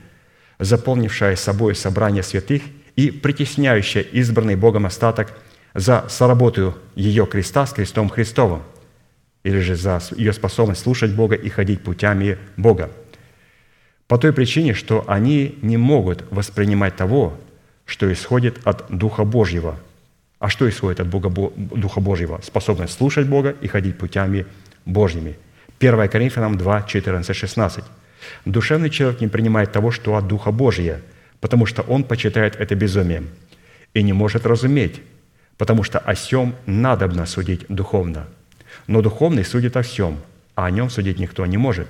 заполнившая собой собрание святых и притесняющая избранный Богом остаток за соработу ее креста с крестом Христовым, или же за ее способность слушать Бога и ходить путями Бога. По той причине, что они не могут воспринимать того, что исходит от Духа Божьего. А что исходит от Духа Божьего? Способность слушать Бога и ходить путями Божьими. 1 Коринфянам 2, 14, 16. «Душевный человек не принимает того, что от Духа Божия, потому что он почитает это безумием, и не может разуметь, потому что о сем надобно судить духовно. Но духовный судит о всем, а о нем судить никто не может.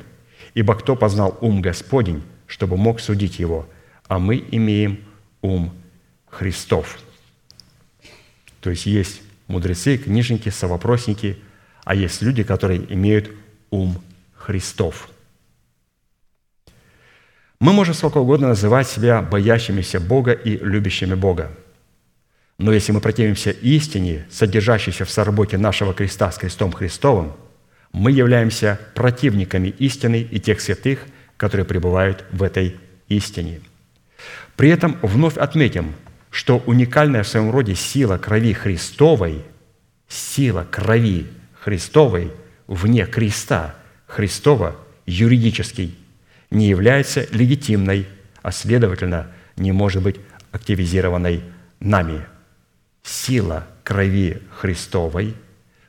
Ибо кто познал ум Господень, чтобы мог судить его? А мы имеем ум Христов». То есть мудрецы, книжники, совопросники, а есть люди, которые имеют ум Христов. Мы можем сколько угодно называть себя боящимися Бога и любящими Бога. Но если мы противимся истине, содержащейся в соработе нашего креста с крестом Христовым, мы являемся противниками истины и тех святых, которые пребывают в этой истине. При этом вновь отметим, что уникальная в своем роде сила крови Христовой вне креста Христова юридически не является легитимной, а следовательно, не может быть активизированной нами. Сила крови Христовой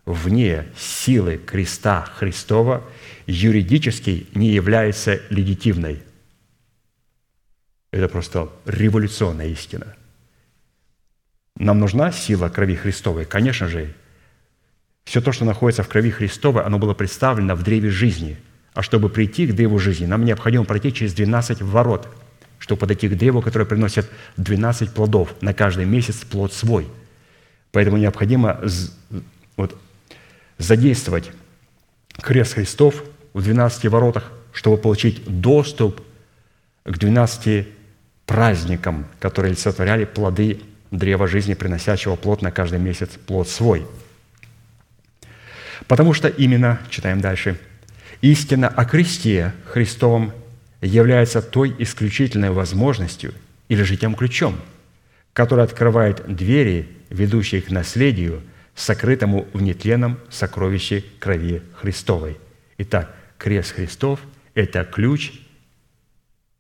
вне силы креста Христова юридически не является легитимной. Это просто революционная истина. Нам нужна сила крови Христовой, конечно же, Все то, что находится в крови Христовой, оно было представлено в древе жизни. А чтобы прийти к древу жизни, нам необходимо пройти через 12 ворот, чтобы подойти к древу, которое приносит 12 плодов, на каждый месяц плод свой. Поэтому необходимо задействовать крест Христов в 12 воротах, чтобы получить доступ к 12 праздникам, которые олицетворяли плоды древа жизни, приносящего плод на каждый месяц плод свой. Потому что именно, читаем дальше, истина о кресте Христовом является той исключительной возможностью или же тем ключом, который открывает двери, ведущие к наследию, сокрытому в нетленном сокровище крови Христовой. Итак, крест Христов – это ключ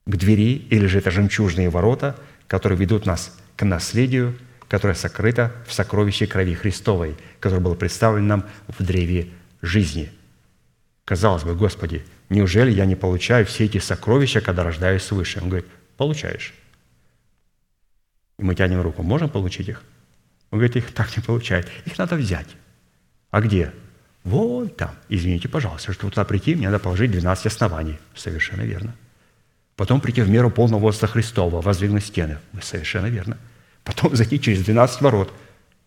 к двери, или же это жемчужные ворота, которые ведут нас к наследию, которое сокрыто в сокровище крови Христовой, которое было представлено нам в древе жизни. Казалось бы, Господи, неужели я не получаю все эти сокровища, когда рождаюсь свыше? Он говорит, получаешь. И мы тянем руку, можем получить их? Он говорит, их так не получает, их надо взять. А где? Вон там. Извините, пожалуйста, чтобы туда прийти, мне надо положить 12 оснований. Совершенно верно. Потом прийти в меру полного возраста Христова, воздвигнуть стены. Совершенно верно. Потом зайти через 12 ворот.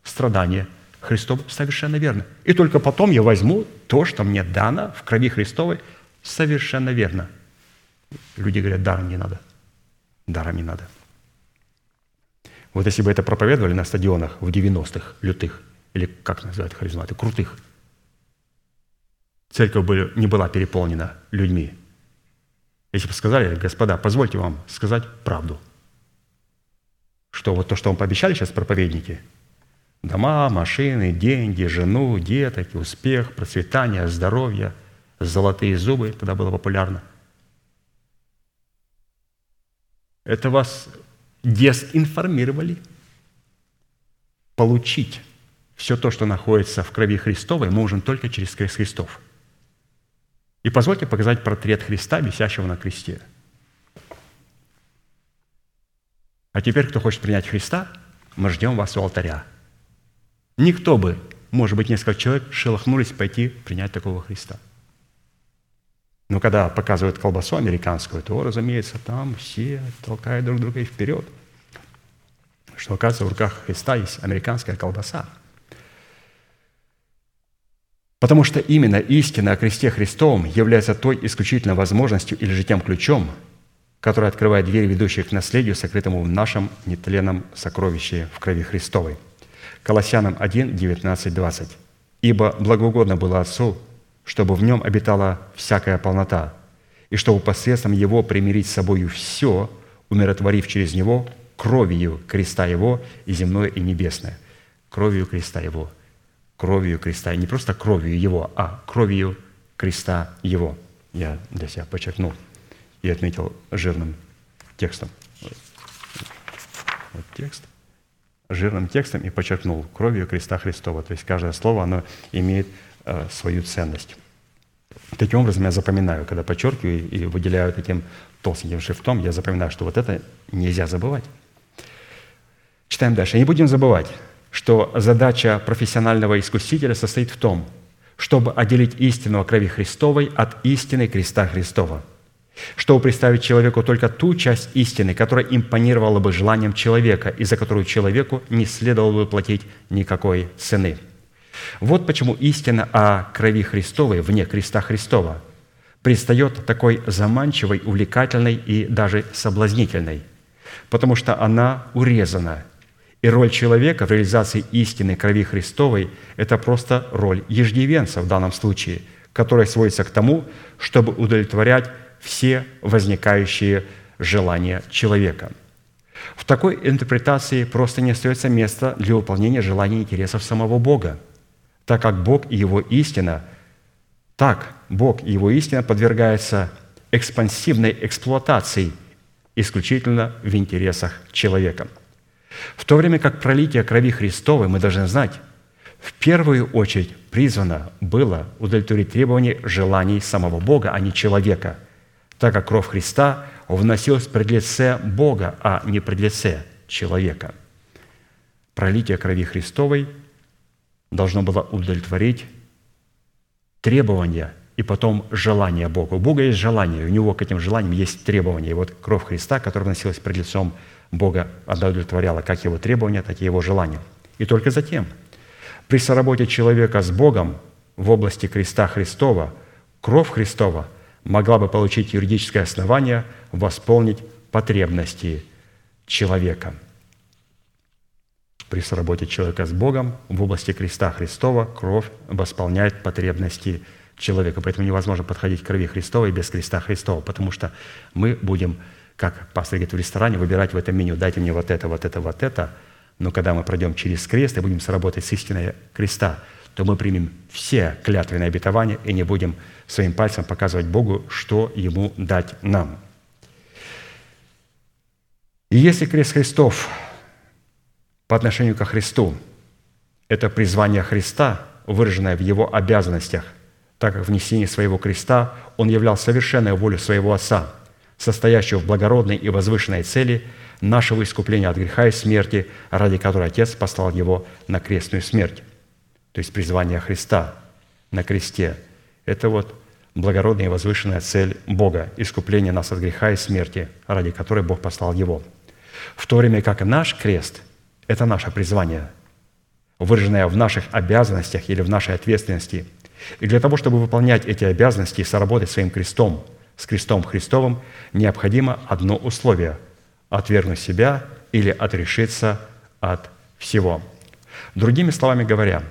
Страдания Христова. Совершенно верно. И только потом я возьму то, что мне дано в крови Христовой. Совершенно верно. Люди говорят, даром не надо. Даром не надо. Вот если бы это проповедовали на стадионах в 90-х, лютых, или как называют харизматы, крутых, церковь не была переполнена людьми. Если бы сказали, господа, позвольте вам сказать правду, что вот то, что вам пообещали сейчас проповедники, дома, машины, деньги, жену, деток, успех, процветание, здоровье, золотые зубы, тогда было популярно. Это вас... дезинформировали. Получить все то, что находится в крови Христовой, можем только через крест Христов. И позвольте показать портрет Христа, висящего на кресте. А теперь, кто хочет принять Христа, мы ждем вас у алтаря. Никто бы, может быть, несколько человек шелохнулись пойти принять такого Христа. Но когда показывают колбасу американскую, то, разумеется, там все толкают друг друга и вперед. Что, оказывается, в руках Христа есть американская колбаса. Потому что именно истина о кресте Христовом является той исключительной возможностью или же тем ключом, который открывает дверь, ведущую к наследию, сокрытому в нашем нетленном сокровище в крови Христовой. Колоссянам 1, 19, 20. «Ибо благоугодно было Отцу, чтобы в нем обитала всякая полнота, и чтобы посредством его примирить с собою все, умиротворив через него кровью креста его и земное, и небесное». Кровью креста его. Кровью креста. И не просто кровью его, а кровью креста его. Я для себя подчеркнул и отметил жирным текстом. Вот текст. Жирным текстом и подчеркнул кровью креста Христова. То есть каждое слово, оно имеет свою ценность. Таким образом, я запоминаю, когда подчеркиваю и выделяю таким толстеньким шрифтом, я запоминаю, что вот это нельзя забывать. Читаем дальше. Не будем забывать, что задача профессионального искусителя состоит в том, чтобы отделить истину о крови Христовой от истины креста Христова, чтобы представить человеку только ту часть истины, которая импонировала бы желанием человека и за которую человеку не следовало бы платить никакой цены. Вот почему истина о крови Христовой, вне креста Христова, предстает такой заманчивой, увлекательной и даже соблазнительной, потому что она урезана, и роль человека в реализации истины крови Христовой – это просто роль иждивенца в данном случае, которая сводится к тому, чтобы удовлетворять все возникающие желания человека. В такой интерпретации просто не остается места для выполнения желаний и интересов самого Бога, так как Бог и Его истина подвергаются экспансивной эксплуатации исключительно в интересах человека. В то время как пролитие крови Христовой, мы должны знать, в первую очередь призвано было удовлетворить требования желаний самого Бога, а не человека, так как кровь Христа вносилась пред лице Бога, а не пред лице человека. Пролитие крови Христовой должно было удовлетворить требования и потом желание Бога. У Бога есть желание, у Него к этим желаниям есть требования. И вот кровь Христа, которая вносилась пред лицом Бога, она удовлетворяла как Его требования, так и Его желания. И только затем, при соработе человека с Богом в области креста Христова, кровь Христова могла бы получить юридическое основание восполнить потребности человека. При соработе человека с Богом в области креста Христова кровь восполняет потребности человека. Поэтому невозможно подходить к крови Христовой без креста Христова, потому что мы будем, как пастор говорит, в ресторане выбирать в этом меню: дайте мне вот это, вот это, вот это. Но когда мы пройдем через крест и будем сработать с истиной креста, то мы примем все клятвенные обетования и не будем своим пальцем показывать Богу, что Ему дать нам. И если крест Христов по отношению ко Христу – это призвание Христа, выраженное в Его обязанностях, так как в несении своего креста Он являл совершенную волю своего Отца, состоящую в благородной и возвышенной цели нашего искупления от греха и смерти, ради которой Отец послал Его на крестную смерть. То есть призвание Христа на кресте – это вот благородная и возвышенная цель Бога, искупление нас от греха и смерти, ради которой Бог послал Его. В то время как наш крест – это наше призвание, выраженное в наших обязанностях или в нашей ответственности. И для того, чтобы выполнять эти обязанности и соработать своим крестом, с крестом Христовым, необходимо одно условие – отвергнуть себя или отрешиться от всего. Другими словами говоря,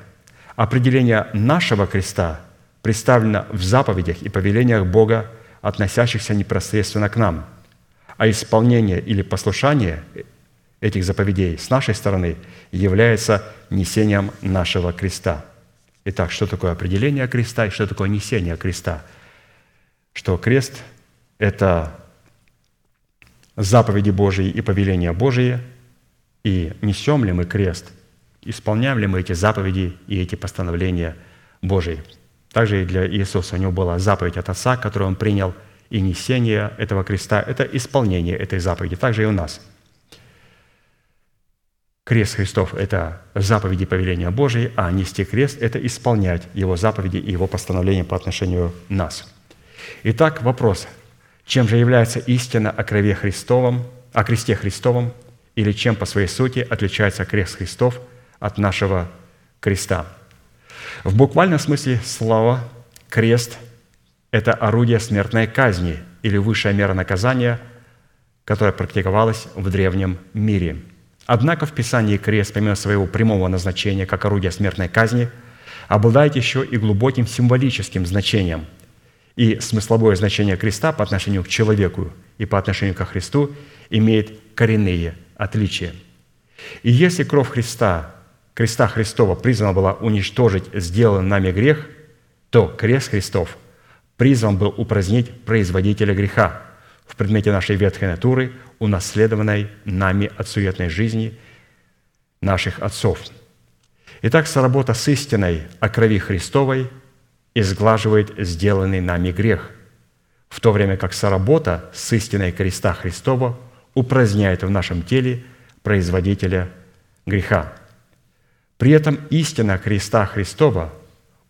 определение нашего креста представлено в заповедях и повелениях Бога, относящихся непосредственно к нам, а исполнение или послушание этих заповедей с нашей стороны является несением нашего креста. Итак, что такое определение креста и что такое несение креста? Что крест – это заповеди Божьи и повеления Божьи, и несем ли мы крест, исполняем ли мы эти заповеди и эти постановления Божьи. Также и для Иисуса у Него была заповедь от Отца, которую Он принял, и несение этого креста – это исполнение этой заповеди. Также и у нас. Крест Христов – это заповеди повеления Божьи, а нести крест – это исполнять Его заповеди и Его постановления по отношению к нас. Итак, вопрос: чем же является истина о крови Христовом, о кресте Христовом, или чем по своей сути отличается крест Христов от нашего креста? В буквальном смысле слова крест – это орудие смертной казни или высшая мера наказания, которая практиковалась в древнем мире. Однако в Писании крест, помимо своего прямого назначения как орудие смертной казни, обладает еще и глубоким символическим значением. И смысловое значение креста по отношению к человеку и по отношению ко Христу имеет коренные отличия. И если кровь Христа, креста Христова, призвана была уничтожить сделанный нами грех, то крест Христов призван был упразднить производителя греха в предмете нашей ветхой натуры, унаследованной нами от суетной жизни наших отцов. Итак, соработа с истиной о крови Христовой изглаживает сделанный нами грех, в то время как соработа с истиной креста Христова упраздняет в нашем теле производителя греха. При этом истина креста Христова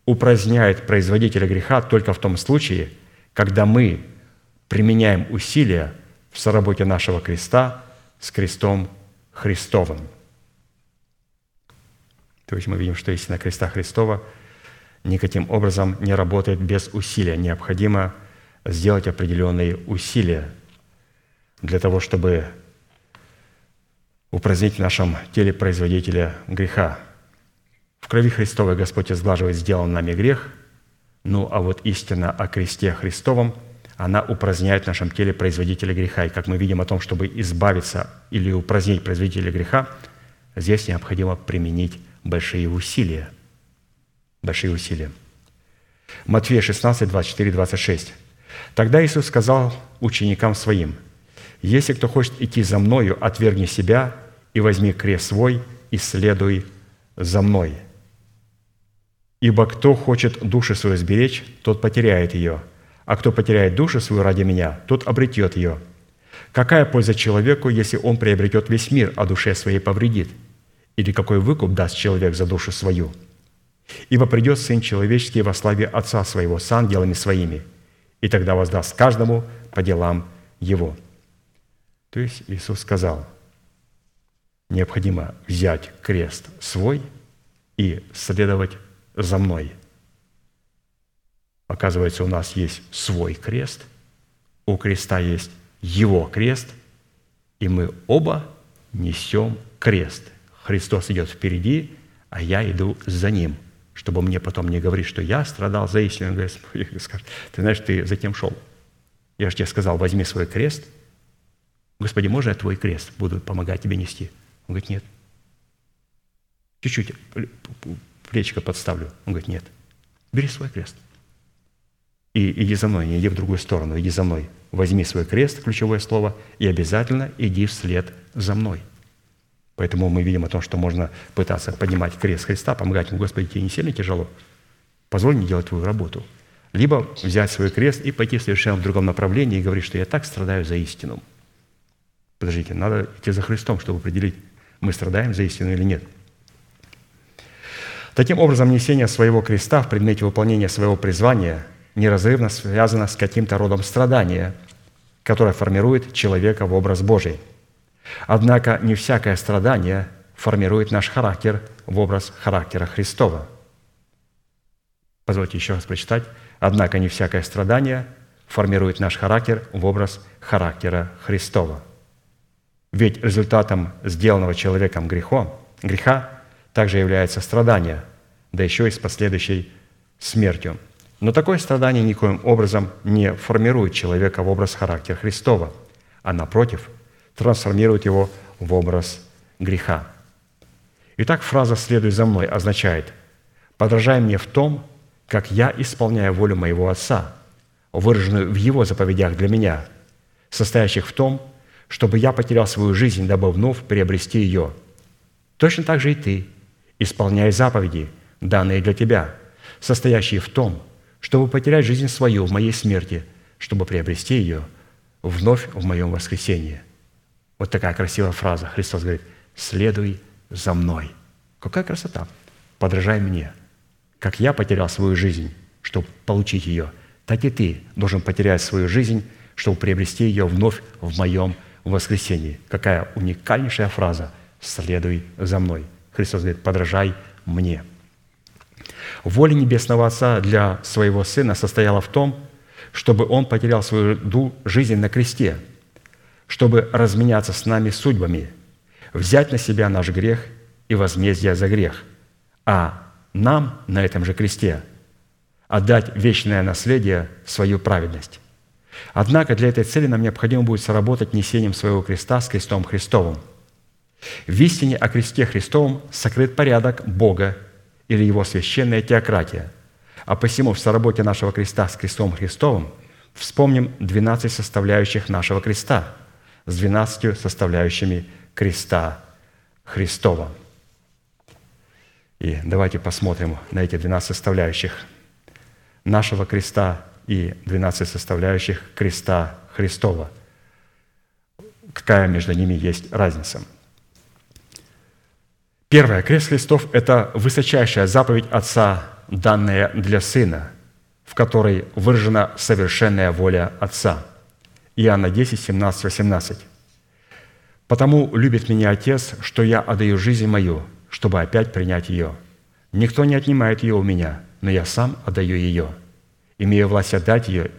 упраздняет производителя греха только в том случае, когда мы применяем усилия в соработе нашего креста с крестом Христовым. То есть мы видим, что истина креста Христова никаким образом не работает без усилия. Необходимо сделать определенные усилия для того, чтобы упразднить в нашем теле производителя греха. В крови Христовой Господь изглаживает сделанный нами грех, а вот истина о кресте Христовом, она упраздняет в нашем теле производителя греха. И как мы видим о том, чтобы избавиться или упразднить производителя греха, здесь необходимо применить большие усилия. Большие усилия. Матфея 16, 24, 26. «Тогда Иисус сказал ученикам Своим: если кто хочет идти за Мною, отвергни себя и возьми крест свой и следуй за Мной. Ибо кто хочет душу свою сберечь, тот потеряет ее, а кто потеряет душу свою ради Меня, тот обретет ее. Какая польза человеку, если он приобретет весь мир, а душе своей повредит? Или какой выкуп даст человек за душу свою? Ибо придет Сын Человеческий во славе Отца Своего с ангелами Своими, и тогда воздаст каждому по делам Его». То есть Иисус сказал, необходимо взять крест свой и следовать за Мной. Оказывается, у нас есть свой крест, у креста есть Его крест, и мы оба несем крест. Христос идет впереди, а я иду за Ним, чтобы мне потом не говорить, что я страдал за истину. Он говорит, ты знаешь, ты затем шел. Я же тебе сказал, возьми свой крест. Господи, можно я твой крест буду помогать тебе нести? Он говорит, нет. Чуть-чуть плечико подставлю. Он говорит, нет. Бери свой крест. И иди за мной, не иди в другую сторону, иди за мной. Возьми свой крест, ключевое слово, и обязательно иди вслед за мной. Поэтому мы видим о том, что можно пытаться поднимать крест Христа, помогать ему, Господи, тебе не сильно тяжело? Позволь мне делать твою работу. Либо взять свой крест и пойти совершенно в другом направлении и говорить, что я так страдаю за истину. Подождите, надо идти за Христом, чтобы определить, мы страдаем за истину или нет. Таким образом, несение своего креста в предмете выполнения своего призвания неразрывно связано с каким-то родом страдания, которое формирует человека в образ Божий. Однако не всякое страдание формирует наш характер в образ характера Христова. Позвольте еще раз прочитать. Однако не всякое страдание формирует наш характер в образ характера Христова. Ведь результатом сделанного человеком греха также является страдание, да еще и с последующей смертью. Но такое страдание никоим образом не формирует человека в образ характера Христова, а напротив – трансформирует его в образ греха. Итак, фраза «следуй за мной» означает «подражай мне в том, как я исполняю волю моего Отца, выраженную в Его заповедях для меня, состоящих в том, чтобы я потерял свою жизнь, дабы вновь приобрести ее. Точно так же и ты, исполняй заповеди, данные для тебя, состоящие в том, чтобы потерять жизнь свою в моей смерти, чтобы приобрести ее вновь в моем воскресении». Вот такая красивая фраза. Христос говорит, «Следуй за мной». Какая красота! «Подражай мне». Как я потерял свою жизнь, чтобы получить ее, так и ты должен потерять свою жизнь, чтобы приобрести ее вновь в моем воскресении. Какая уникальнейшая фраза «Следуй за мной». Христос говорит, «Подражай мне». Воля Небесного Отца для Своего Сына состояла в том, чтобы Он потерял свою жизнь на кресте, чтобы разменяться с нами судьбами, взять на себя наш грех и возмездие за грех, а нам на этом же кресте отдать вечное наследие свою праведность. Однако для этой цели нам необходимо будет сработать несением своего креста с крестом Христовым. В истине о кресте Христовом сокрыт порядок Бога или Его священная теократия, а посему в соработе нашего креста с крестом Христовым вспомним 12 составляющих нашего креста, с 12 составляющими креста Христова. И давайте посмотрим на эти 12 составляющих нашего креста и 12 составляющих креста Христова. Какая между ними есть разница? Первое. Крест Христов – это высочайшая заповедь Отца, данная для Сына, в которой выражена совершенная воля Отца. Иоанна 10, 17, 18. «Потому любит меня Отец, что я отдаю жизнь мою, чтобы опять принять ее. Никто не отнимает ее у меня, но я сам отдаю ее. Имею власть отдать ее,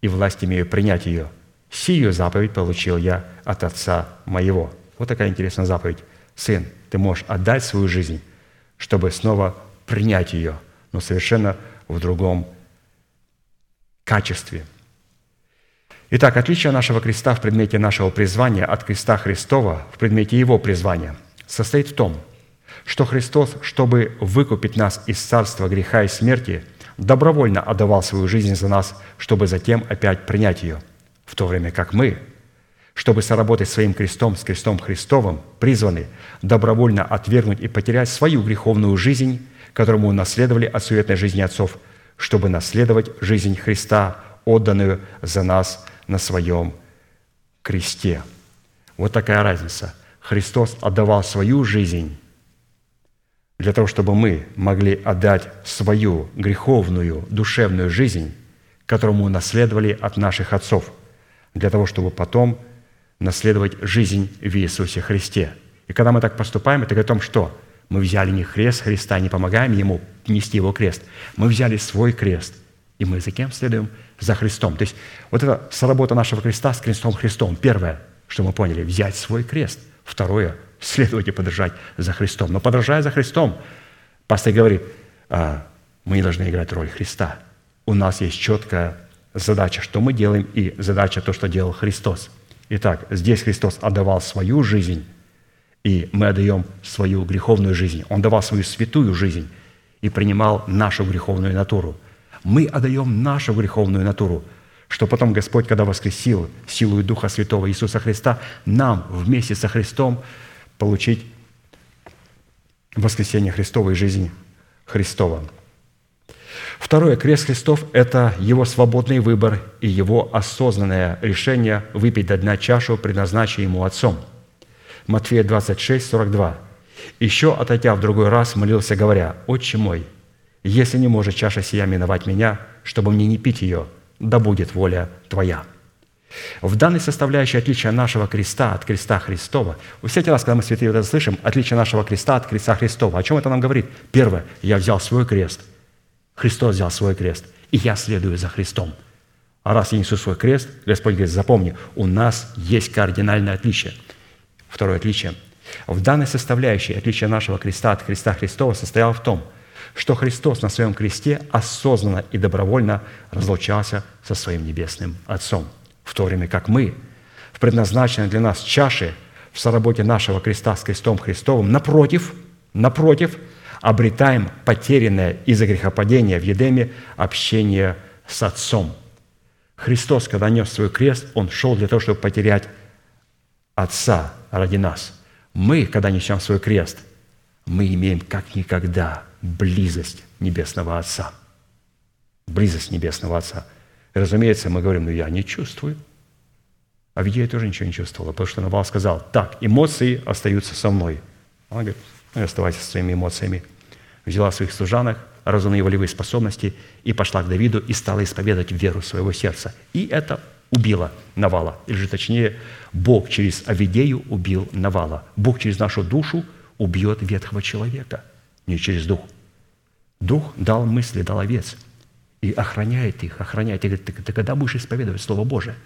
и власть имею принять ее. Сию заповедь получил я от Отца моего». Вот такая интересная заповедь. Сын, ты можешь отдать свою жизнь, чтобы снова принять ее, но совершенно в другом качестве. Итак, отличие нашего креста в предмете нашего призвания от креста Христова в предмете Его призвания состоит в том, что Христос, чтобы выкупить нас из царства греха и смерти, добровольно отдавал свою жизнь за нас, чтобы затем опять принять ее, в то время как мы, чтобы соработать своим крестом с крестом Христовым, призваны добровольно отвергнуть и потерять свою греховную жизнь, которую мы унаследовали от суетной жизни отцов, чтобы наследовать жизнь Христа, отданную за нас на своем кресте. Вот такая разница. Христос отдавал свою жизнь для того, чтобы мы могли отдать свою греховную душевную жизнь, которую мы наследовали от наших отцов, для того, чтобы потом наследовать жизнь в Иисусе Христе. И когда мы так поступаем, это говорит о том, что мы взяли не крест Христа, не помогаем Ему нести Его крест. Мы взяли свой крест, и мы за кем следуем? За Христом. То есть вот это сработа нашего креста с крестом Христом. Первое, что мы поняли, взять свой крест. Второе, следовать и подражать за Христом. Но подражая за Христом, пастырь говорит, мы не должны играть роль Христа. У нас есть четкая задача, что мы делаем, и задача то, что делал Христос. Итак, здесь Христос отдавал свою жизнь, и мы отдаем свою греховную жизнь. Он давал свою святую жизнь и принимал нашу греховную натуру. Мы отдаем нашу греховную натуру, что потом Господь, когда воскресил силу Духа Святого Иисуса Христа, нам вместе со Христом получить воскресение Христово и жизнь Христова. Второе, крест Христов – это Его свободный выбор и Его осознанное решение выпить до дна чашу, предназначенную Ему Отцом. Матфея 26, 42. «Еще, отойдя в другой раз, молился, говоря, «Отче мой, если не может чаша сия миновать меня, чтобы мне не пить ее, да будет воля Твоя». В данной составляющей отличие нашего креста от креста Христова. Всякий раз, когда мы святые это слышим, отличие нашего креста от креста Христова. О чем это нам говорит? Первое, я взял свой крест. Христос взял свой крест, и я следую за Христом. А раз я несу свой крест, Господь говорит, запомни, у нас есть кардинальное отличие. Второе отличие. В данной составляющей отличие нашего креста от креста Христова состояло в том, что Христос на своем кресте осознанно и добровольно разлучался со своим небесным Отцом, в то время как мы, в предназначенной для нас чаше, в соработе нашего креста с крестом Христовым, напротив, обретаем потерянное из-за грехопадения в Едеме общение с Отцом. Христос, когда нес свой крест, Он шел для того, чтобы потерять Отца ради нас. Мы, когда несем свой крест, мы имеем как никогда близость Небесного Отца. Близость Небесного Отца. И, разумеется, мы говорим, я не чувствую. Авигея тоже ничего не чувствовала, потому что Навал сказал, так, эмоции остаются со мной. Она говорит, оставайся со своими эмоциями. Взяла своих служанок, разумные волевые способности, и пошла к Давиду и стала исповедовать веру своего сердца. И это убило Навала. Или же точнее, Бог через Авигею убил Навала. Бог через нашу душу убьет ветхого человека, не через дух. Дух дал мысли, дал овец. И охраняет их. И говорит, ты когда будешь исповедовать Слово Божие?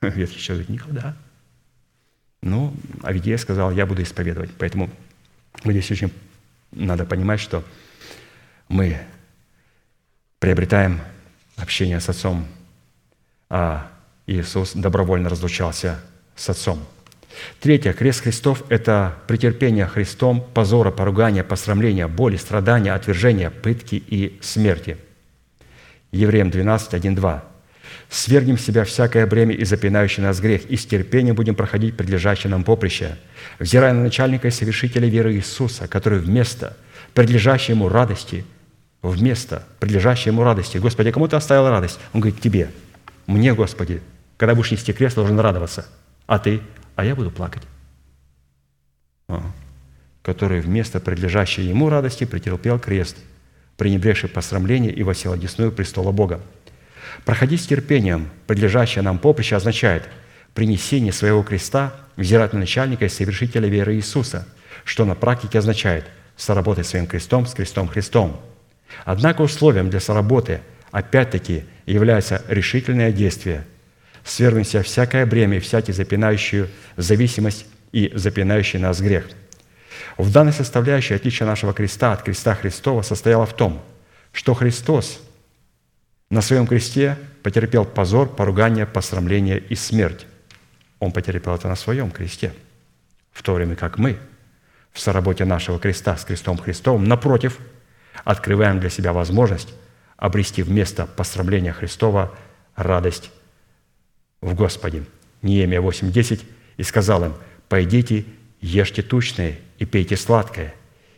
Ветхий человек говорит, никогда. Ну, Авигея сказал, я буду исповедовать. Поэтому здесь очень надо понимать, что мы приобретаем общение с Отцом, а Иисус добровольно разлучался с Отцом. Третье. Крест Христов – это претерпение Христом позора, поругания, посрамления, боли, страдания, отвержения, пытки и смерти. Евреям 12, 1, 2. «Свергнем с себя всякое бремя и запинающий нас грех, и с терпением будем проходить предлежащее нам поприще, взирая на начальника и совершителя веры Иисуса, который вместо предлежащей ему радости». Господи, кому ты оставил радость? Он говорит, тебе, мне, Господи, когда будешь нести крест, должен радоваться. А ты? А я буду плакать. Который вместо предлежащей ему радости претерпел крест, пренебрегший посрамление и воссел одесную престола Бога. Проходить с терпением, предлежащее нам поприще, означает принесение своего креста, взирать на начальника и совершителя веры Иисуса, что на практике означает соработать своим крестом с крестом Христом. Однако условием для соработы опять-таки является решительное действие. Свергнем себя всякое бремя и всякий запинающую зависимость и запинающий нас грех. В данной составляющей отличие нашего креста от креста Христова состояло в том, что Христос на своем кресте потерпел позор, поругание, посрамление и смерть. Он потерпел это на своем кресте, в то время как мы в соработе нашего креста с крестом Христовым, напротив, открываем для себя возможность обрести вместо посрамления Христова радость в Господе. Неемия 8:10 и сказал им, «Пойдите, ешьте тучное и пейте сладкое,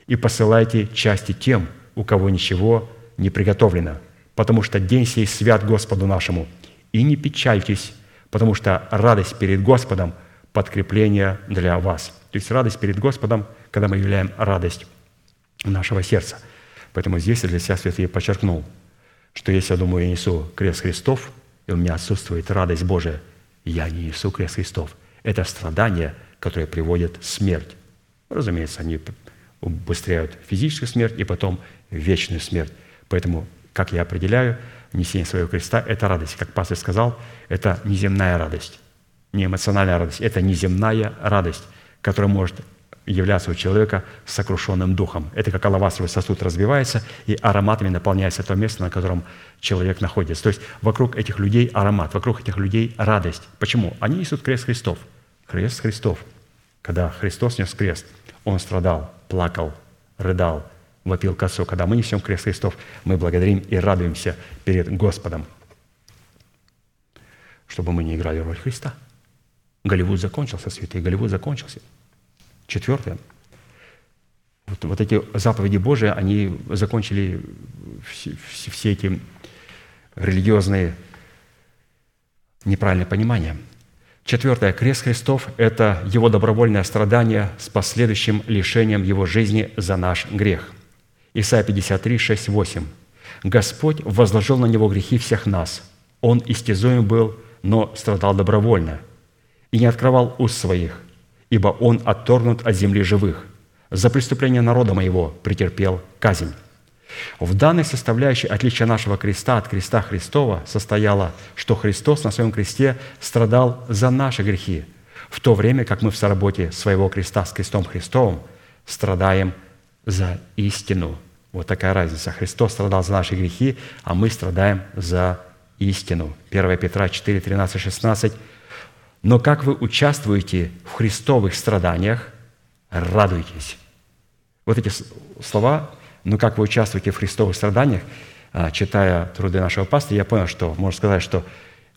и посылайте части тем, у кого ничего не приготовлено, потому что день сей свят Господу нашему. И не печальтесь, потому что радость перед Господом – подкрепление для вас». То есть радость перед Господом, когда мы являем радость нашего сердца. Поэтому здесь для себя святые подчеркнул, что если я думаю, я несу крест Христов, и у меня отсутствует радость Божия, я не несу крест Христов. Это страдание, которое приводит смерть. Разумеется, они убыстряют физическую смерть и потом вечную смерть. Поэтому, как я определяю, несение своего креста – это радость. Как пастор сказал, это неземная радость, не эмоциональная радость. Это неземная радость, которая может являться у человека сокрушенным духом. Это как алавастровый сосуд разбивается, и ароматами наполняется то место, на котором человек находится. То есть вокруг этих людей аромат, вокруг этих людей радость. Почему? Они несут крест Христов. Крест Христов. Когда Христос нес крест, Он страдал, плакал, рыдал, вопил к Отцу. Когда мы несем крест Христов, мы благодарим и радуемся перед Господом. Чтобы мы не играли роль Христа. Голливуд закончился, святые, Голливуд закончился. Четвертое. Вот эти заповеди Божии, они закончили все эти религиозные неправильные понимания. Четвертое. Крест Христов – это Его добровольное страдание с последующим лишением Его жизни за наш грех. Исайя 53, 6, 8. «Господь возложил на Него грехи всех нас. Он истязуем был, но страдал добровольно и не открывал уст своих, ибо он отторгнут от земли живых. За преступление народа моего претерпел казнь». В данной составляющей отличие нашего креста от креста Христова состояло, что Христос на своем кресте страдал за наши грехи, в то время как мы в соработе своего креста с крестом Христовым страдаем за истину. Вот такая разница. Христос страдал за наши грехи, а мы страдаем за истину. 1 Петра 4, 13, 16. «Но как вы участвуете в Христовых страданиях, радуйтесь». Вот эти слова «но как вы участвуете в Христовых страданиях», читая труды нашего пастыря, я понял, что можно сказать, что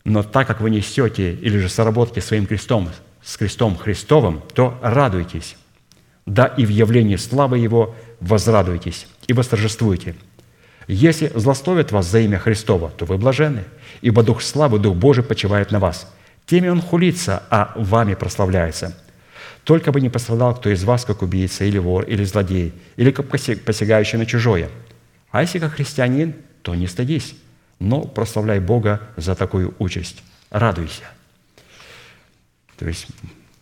«но так как вы несете или же соработаете своим крестом с крестом Христовым, то радуйтесь, да и в явлении славы Его возрадуйтесь и восторжествуйте. Если злословят вас за имя Христово, то вы блаженны, ибо Дух славы, Дух Божий почивает на вас». Теми он хулится, а вами прославляется. Только бы не пострадал кто из вас, как убийца, или вор, или злодей, или как посягающий на чужое. А если как христианин, то не стыдись, но прославляй Бога за такую участь. Радуйся». То есть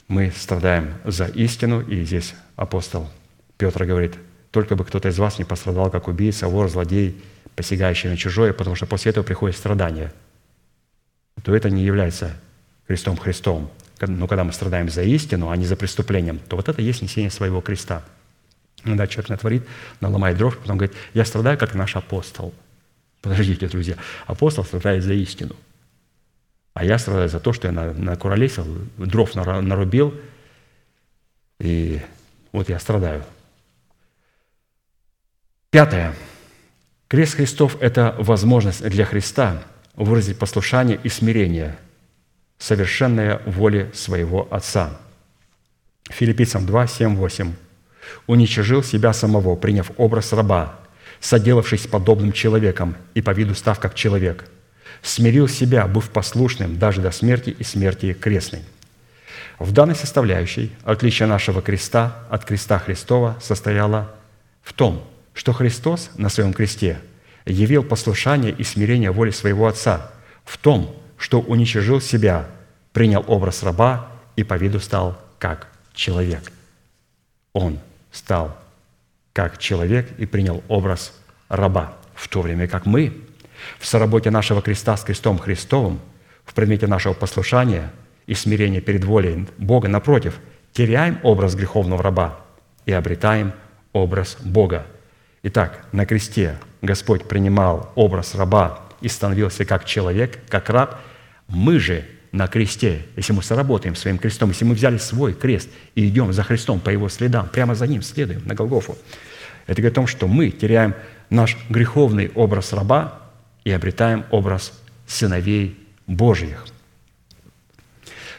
мы страдаем за истину, и здесь апостол Петр говорит, «Только бы кто-то из вас не пострадал, как убийца, вор, злодей, посягающий на чужое, потому что после этого приходит страдание». То это не является крестом Христом. Но когда мы страдаем за истину, а не за преступлением, то вот это есть несение своего креста. Когда человек натворит, наломает дров, потом говорит, я страдаю, как наш апостол. Подождите, друзья, апостол страдает за истину. А я страдаю за то, что я накуролесил, дров нарубил, и вот я страдаю. Пятое. Крест Христов – это возможность для Христа выразить послушание и смирение, совершенная воля своего Отца. Филиппийцам 2, 7, 8. «Уничижил себя самого, приняв образ раба, соделавшись подобным человеком и по виду став как человек, смирил себя, быв послушным даже до смерти и смерти крестной». В данной составляющей отличие нашего креста от креста Христова состояло в том, что Христос на своем кресте явил послушание и смирение воли своего Отца в том, что уничижил себя, принял образ раба и по виду стал как человек. Он стал как человек и принял образ раба, в то время как мы в соработе нашего креста с крестом Христовым, в предмете нашего послушания и смирения перед волей Бога, напротив, теряем образ греховного раба и обретаем образ Бога. Итак, на кресте Господь принимал образ раба и становился как человек, как раб. Мы же на кресте, если мы сработаем своим крестом, если мы взяли свой крест и идем за Христом по Его следам, прямо за Ним следуем на Голгофу, это говорит о том, что мы теряем наш греховный образ раба и обретаем образ сыновей Божьих.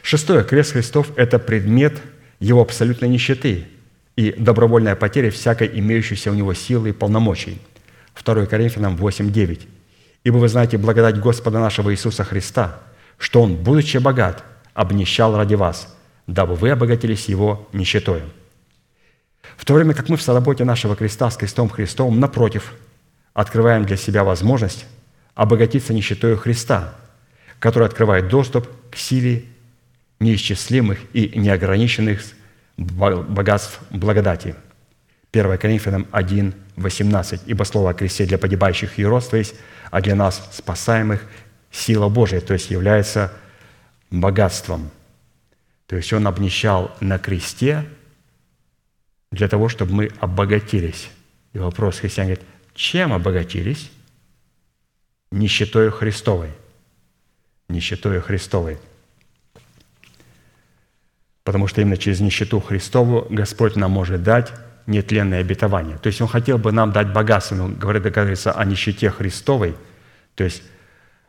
Шестое. Крест Христов – это предмет Его абсолютной нищеты и добровольная потеря всякой имеющейся у Него силы и полномочий. 2 Коринфянам 8, 9. «Ибо вы знаете благодать Господа нашего Иисуса Христа, что Он, будучи богат, обнищал ради вас, дабы вы обогатились Его нищетою». В то время как мы в соработе нашего креста с крестом Христовым, напротив, открываем для себя возможность обогатиться нищетою Христа, который открывает доступ к силе неисчислимых и неограниченных богатств благодати. 1 Коринфянам 1, 18. «Ибо слово о кресте для погибающих юродство есть, а для нас, спасаемых, сила Божия», то есть является богатством. То есть Он обнищал на кресте для того, чтобы мы обогатились. И вопрос христиан говорит, чем обогатились? Нищетою Христовой. Нищетою Христовой. Потому что именно через нищету Христову Господь нам может дать нетленное обетование. То есть Он хотел бы нам дать богатство, но говорится о нищете Христовой, то есть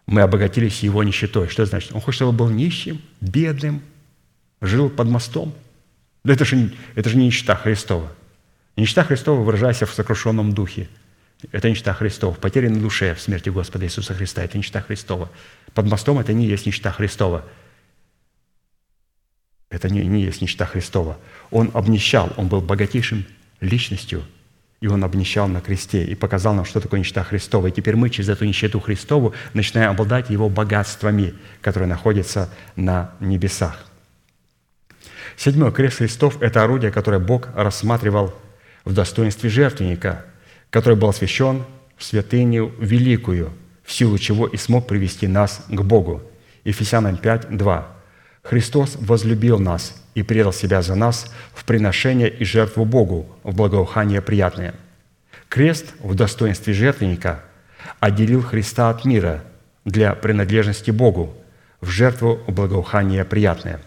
мы обогатились Его нищетой. Что значит? Он хочет, чтобы был нищим, бедным, жил под мостом. Да это же не нищета Христова. Нищета Христова, выражаясь в сокрушенном духе, это нищета Христова. Потеря на душе в смерти Господа Иисуса Христа – это нищета Христова. Под мостом – это не есть нищета Христова. Это не есть нищета Христова. Он обнищал, Он был богатейшим личностью, и Он обнищал на кресте и показал нам, что такое нищета Христова. И теперь мы через эту нищету Христову начинаем обладать Его богатствами, которые находятся на небесах. Седьмой крест Христов – это орудие, которое Бог рассматривал в достоинстве жертвенника, который был освящен в святыню великую, в силу чего и смог привести нас к Богу. Ефесянам 5, 2. «Христос возлюбил нас и предал Себя за нас в приношение и жертву Богу, в благоухание приятное». Крест в достоинстве жертвенника отделил Христа от мира для принадлежности Богу в жертву благоухание приятное.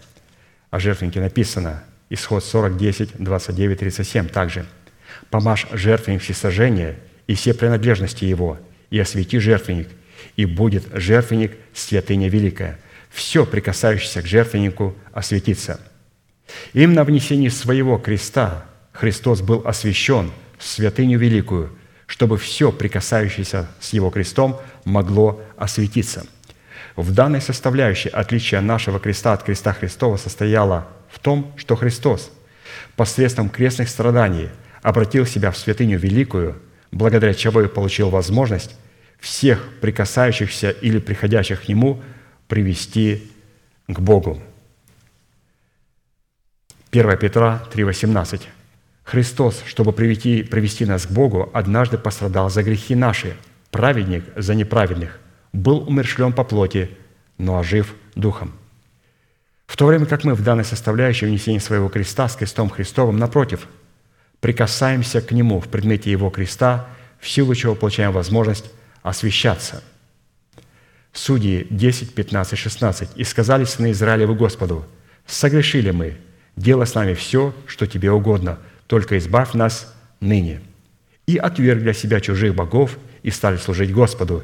О жертвеннике написано, Исход 40, 10, 29, 37 также. «Помажь жертвенник всесожжения и все принадлежности его, и освети жертвенник, и будет жертвенник святыня великая. Все, прикасающееся к жертвеннику, осветится». Именно в несении своего креста Христос был освящен в святыню великую, чтобы все, прикасающееся с Его крестом, могло осветиться. В данной составляющей отличие нашего креста от креста Христова состояло в том, что Христос посредством крестных страданий обратил Себя в святыню великую, благодаря чему и получил возможность всех прикасающихся или приходящих к Нему привести к Богу. 1 Петра 3,18. «Христос, чтобы привести нас к Богу, однажды пострадал за грехи наши, праведник за неправедных, был умерщвлен по плоти, но ожив духом». В то время как мы в данной составляющей внесения своего креста с крестом Христовым, напротив, прикасаемся к Нему в предмете Его креста, в силу чего получаем возможность освящаться. Судьи 10, 15, 16. «И сказали сыны Израилеву Господу, согрешили мы, делай с нами все, что тебе угодно, только избавь нас ныне. И отверг для себя чужих богов, и стали служить Господу.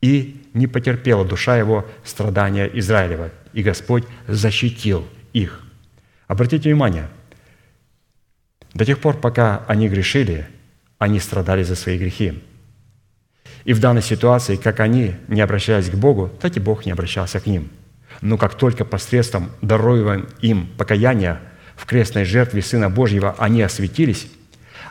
И не потерпела душа его страдания Израилева, и Господь защитил их». Обратите внимание, до тех пор, пока они грешили, они страдали за свои грехи. И в данной ситуации, как они не обращались к Богу, так и Бог не обращался к ним. Но как только посредством даруемого им покаяния в крестной жертве Сына Божьего они осветились,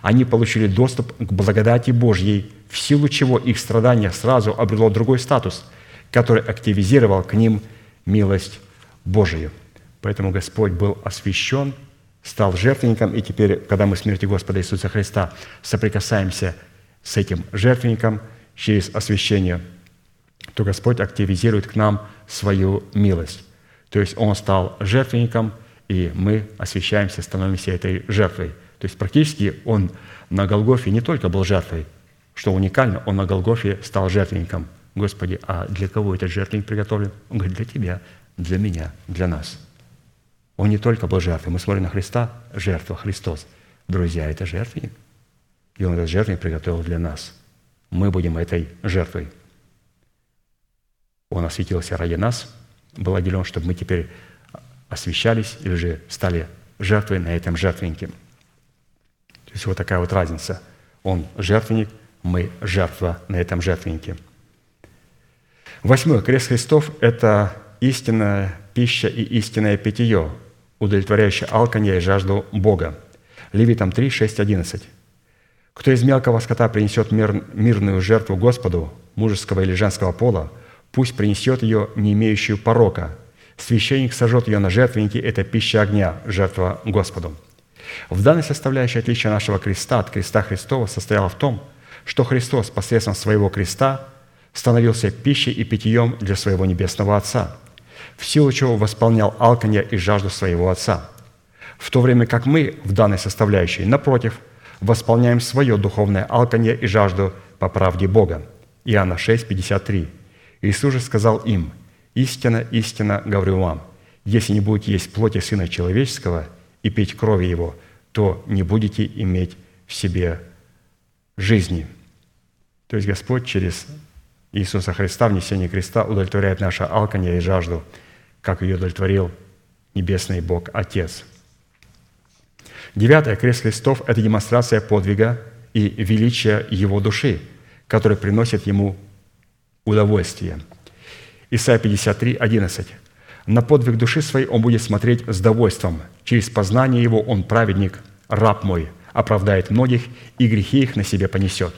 они получили доступ к благодати Божьей, в силу чего их страдание сразу обрело другой статус, который активизировал к ним милость Божию. Поэтому Господь был освящен, стал жертвенником, и теперь, когда мы в смерти Господа Иисуса Христа соприкасаемся с этим жертвенником, через освящение, то Господь активизирует к нам свою милость. То есть Он стал жертвенником, и мы освящаемся, становимся этой жертвой. То есть практически Он на Голгофе не только был жертвой, что уникально, Он на Голгофе стал жертвенником. Господи, а для кого этот жертвенник приготовлен? Он говорит, для Тебя, для меня, для нас. Он не только был жертвой. Мы смотрим на Христа, жертва, Христос. Друзья, это жертвенник. И Он этот жертвенник приготовил для нас. Мы будем этой жертвой. Он осветился ради нас, был отделен, чтобы мы теперь освещались или же стали жертвой на этом жертвеннике. То есть вот такая вот разница. Он жертвенник, мы жертва на этом жертвеннике. Восьмой крест Христов – это истинная пища и истинное питье, удовлетворяющее алканье и жажду Бога. Левитам 3, 6, 11. «Кто из мелкого скота принесет мирную жертву Господу, мужеского или женского пола, пусть принесет ее, не имеющую порока. Священник сожжет ее на жертвеннике, это пища огня, жертва Господу». В данной составляющей отличие нашего креста от креста Христова состояло в том, что Христос посредством своего креста становился пищей и питьем для своего небесного Отца, в силу чего восполнял алканье и жажду своего Отца, в то время как мы в данной составляющей, напротив, восполняем свое духовное алканье и жажду по правде Бога. Иоанна 6, 53. Иисус же сказал им: «Истина, истина, говорю вам, если не будете есть плоти Сына Человеческого и пить крови Его, то не будете иметь в себе жизни». То есть Господь через Иисуса Христа, внесение креста, удовлетворяет наше алканье и жажду, как ее удовлетворил небесный Бог Отец. Девятое. Крест Христов – это демонстрация подвига и величия Его души, который приносит Ему удовольствие. Исайя 53, 11. «На подвиг души своей он будет смотреть с довольством. Через познание его он праведник, раб мой, оправдает многих, и грехи их на себе понесет».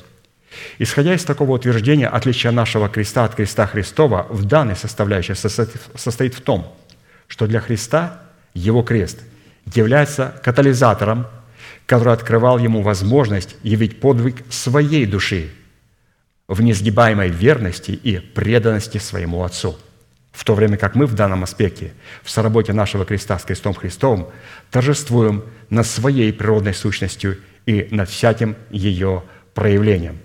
Исходя из такого утверждения, отличие нашего креста от креста Христова в данной составляющей состоит в том, что для Христа его крест является катализатором, который открывал ему возможность явить подвиг своей души в несгибаемой верности и преданности своему Отцу. В то время как мы в данном аспекте, в соработе нашего креста с крестом Христовым, торжествуем над своей природной сущностью и над всяким ее проявлением.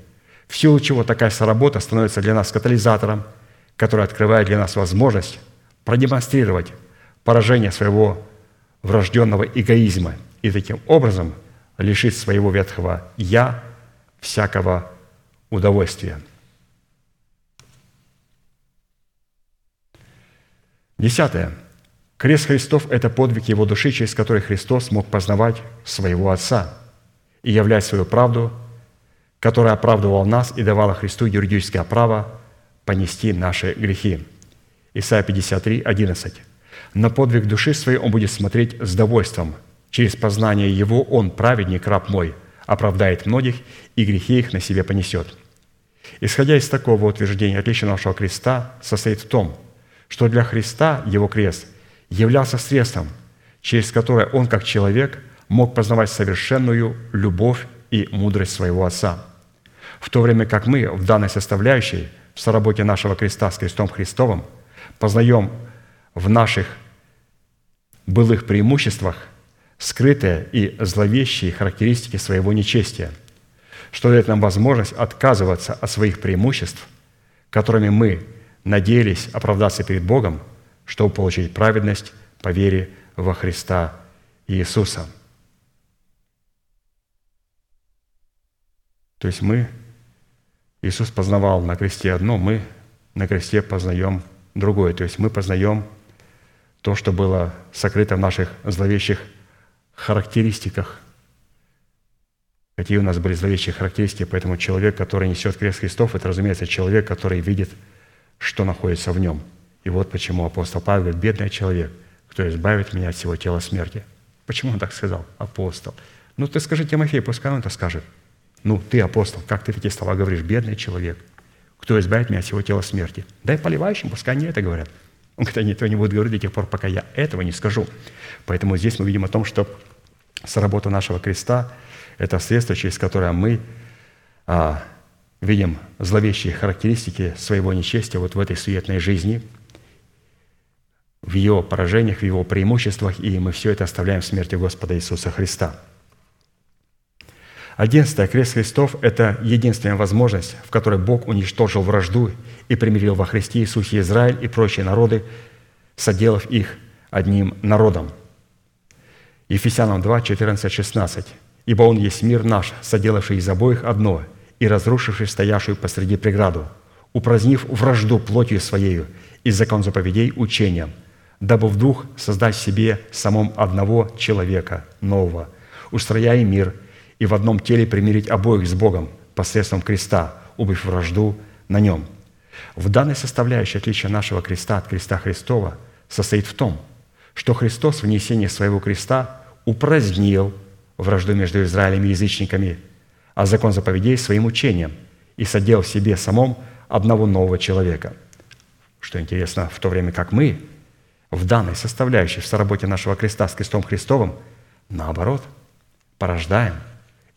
В силу чего такая соработа становится для нас катализатором, который открывает для нас возможность продемонстрировать поражение своего врожденного эгоизма и таким образом лишить своего ветхого «я» всякого удовольствия. Десятое. Крест Христов – это подвиг Его души, через который Христос мог познавать своего Отца и являть свою правду, которая оправдывала нас и давала Христу юридическое право понести наши грехи. Исайя 53, 11. «На подвиг души своей он будет смотреть с довольством. Через познание его он, праведник, раб мой, оправдает многих, и грехи их на себе понесет». Исходя из такого утверждения, отличие нашего креста состоит в том, что для Христа Его крест являлся средством, через которое Он, как человек, мог познавать совершенную любовь и мудрость своего Отца. В то время как мы в данной составляющей, в соработе нашего креста с крестом Христовым, познаем в наших былых преимуществах скрытые и зловещие характеристики своего нечестия, что дает нам возможность отказываться от своих преимуществ, которыми мы надеялись оправдаться перед Богом, чтобы получить праведность по вере во Христа Иисуса. То есть Иисус познавал на кресте одно, мы на кресте познаем другое. То есть мы познаем то, что было сокрыто в наших зловещих характеристиках. Какие у нас были зловещие характеристики, поэтому человек, который несет крест Христов, это, разумеется, человек, который видит, что находится в нем. И вот почему апостол Павел говорит: «Бедный человек, кто избавит меня от всего тела смерти». Почему он так сказал, апостол? Ну, ты скажи Тимофею, пускай он это скажет. Ну, ты апостол, как ты такие слова говоришь? «Бедный человек, кто избавит меня от всего тела смерти». Дай поливающим, пускай они это говорят. Он говорит: они этого не будут говорить до тех пор, пока я этого не скажу. Поэтому здесь мы видим о том, что сработа нашего креста – это средство, через которое мы видим зловещие характеристики своего нечестия вот в этой суетной жизни, в ее поражениях, в его преимуществах, и мы все это оставляем в смерти Господа Иисуса Христа. 11. Крест Христов – это единственная возможность, в которой Бог уничтожил вражду и примирил во Христе Иисусе Израиль и прочие народы, соделав их одним народом. Ефесянам 2, 14, 16. «Ибо Он есть мир наш, соделавший из обоих одно, и разрушивший стоящую посреди преграду, упразднив вражду плотью своею и закон заповедей учением, дабы в дух создать в себе самом одного человека нового, устрояя мир, и в одном теле примирить обоих с Богом посредством креста, убыв вражду на нем». В данной составляющей отличие нашего креста от креста Христова состоит в том, что Христос в несении своего креста упразднил вражду между Израилем и язычниками, а закон заповедей своим учением, и содел в себе самом одного нового человека». Что интересно, в то время как мы в данной составляющей в соработе нашего креста с крестом Христовым, наоборот, порождаем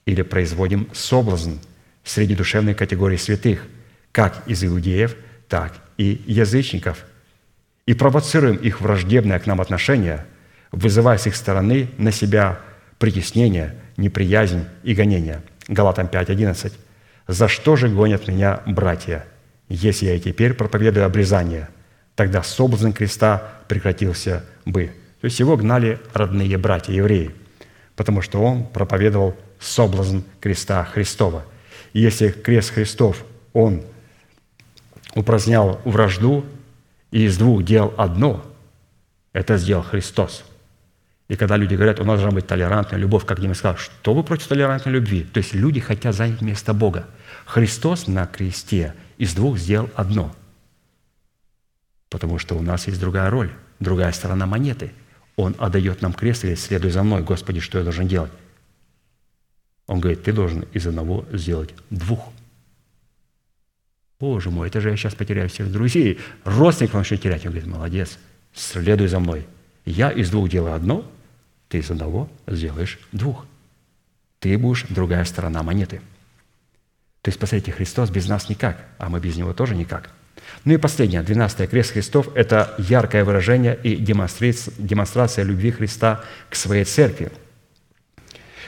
или производим соблазн среди душевной категории святых, как из иудеев, так и язычников, и провоцируем их враждебное к нам отношение, вызывая с их стороны на себя притеснение, неприязнь и гонение. Галатам 5:11. «За что же гонят меня братья, если я и теперь проповедую обрезание? Тогда соблазн креста прекратился бы». То есть его гнали родные братья-евреи, потому что он проповедовал соблазн креста Христова. И если крест Христов, он упразднял вражду, и из двух дел одно – это сделал Христос. И когда люди говорят, у нас должна быть толерантная любовь, как Дима сказал, что вы против толерантной любви? То есть люди хотят занять место Бога. Христос на кресте из двух сделал одно, потому что у нас есть другая роль, другая сторона монеты. Он отдает нам крест и говорит: «Следуй за мной, Господи, что я должен делать?» Он говорит: «Ты должен из одного сделать двух». Боже мой, это же я сейчас потеряю всех друзей. Родственников начну терять. Он говорит: «Молодец, следуй за мной. Я из двух делаю одно, ты из одного сделаешь двух. Ты будешь другая сторона монеты». То есть, посмотрите, Христос без нас никак, а мы без Него тоже никак. Ну и последнее, 12-е, крест Христов – это яркое выражение и демонстрация любви Христа к своей церкви,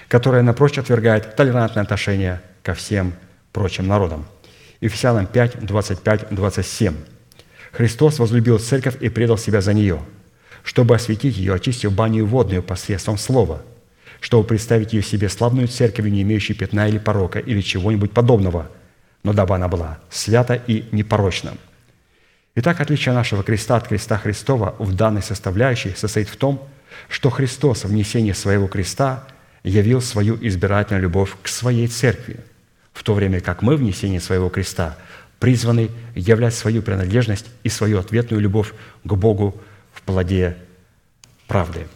которая напрочь отвергает толерантное отношение ко всем прочим народам. Ефесянам 5:25-27. «Христос возлюбил церковь и предал себя за нее, чтобы осветить ее, очистив баню водную посредством слова, чтобы представить ее себе славную церковью, не имеющую пятна или порока, или чего-нибудь подобного, но дабы она была свята и непорочна». Итак, отличие нашего креста от креста Христова в данной составляющей состоит в том, что Христос в несении своего креста явил свою избирательную любовь к своей церкви, в то время как мы в несении своего креста призваны являть свою принадлежность и свою ответную любовь к Богу в плоде правды.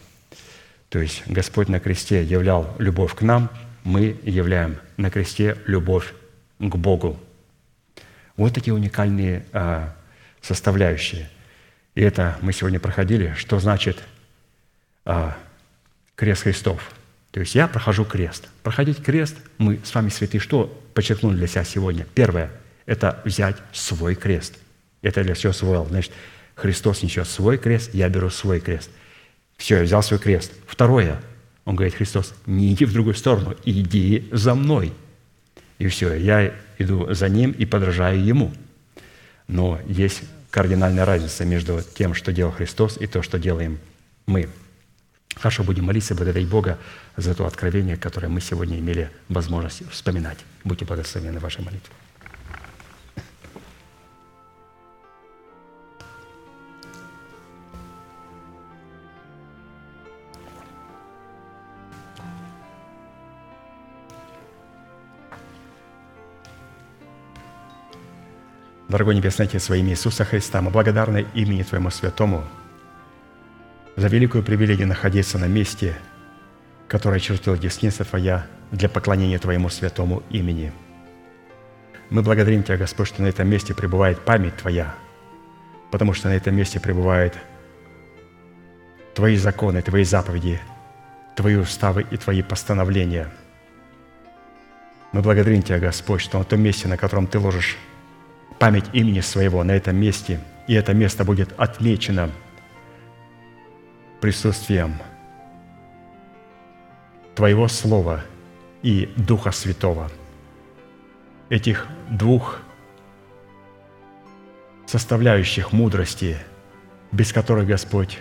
То есть Господь на кресте являл любовь к нам, мы являем на кресте любовь к Богу. Вот такие уникальные составляющие. И это мы сегодня проходили, что значит крест Христов. То есть я прохожу крест. Проходить крест, мы с вами, святые, что подчеркнули для себя сегодня? Первое – это взять свой крест. Это для всего свое. Значит, Христос несет свой крест, я беру свой крест. Все, я взял свой крест. Второе, он говорит, Христос, не иди в другую сторону, иди за мной. И все, я иду за Ним и подражаю Ему. Но есть кардинальная разница между тем, что делал Христос, и то, что делаем мы. Хорошо, будем молиться, благодарить Бога за то откровение, которое мы сегодня имели возможность вспоминать. Будьте благословенны в вашей молитве. Дорогой Небесный Отец, во имя Иисуса Христа, мы благодарны имени Твоему Святому за великую привилегию находиться на месте, которое чертила десница Твоя для поклонения Твоему Святому имени. Мы благодарим Тебя, Господь, что на этом месте пребывает память Твоя, потому что на этом месте пребывают Твои законы, Твои заповеди, Твои уставы и Твои постановления. Мы благодарим Тебя, Господь, что на том месте, на котором Ты ложишь память имени Своего на этом месте, и это место будет отмечено присутствием Твоего Слова и Духа Святого. Этих двух составляющих мудрости, без которых, Господь,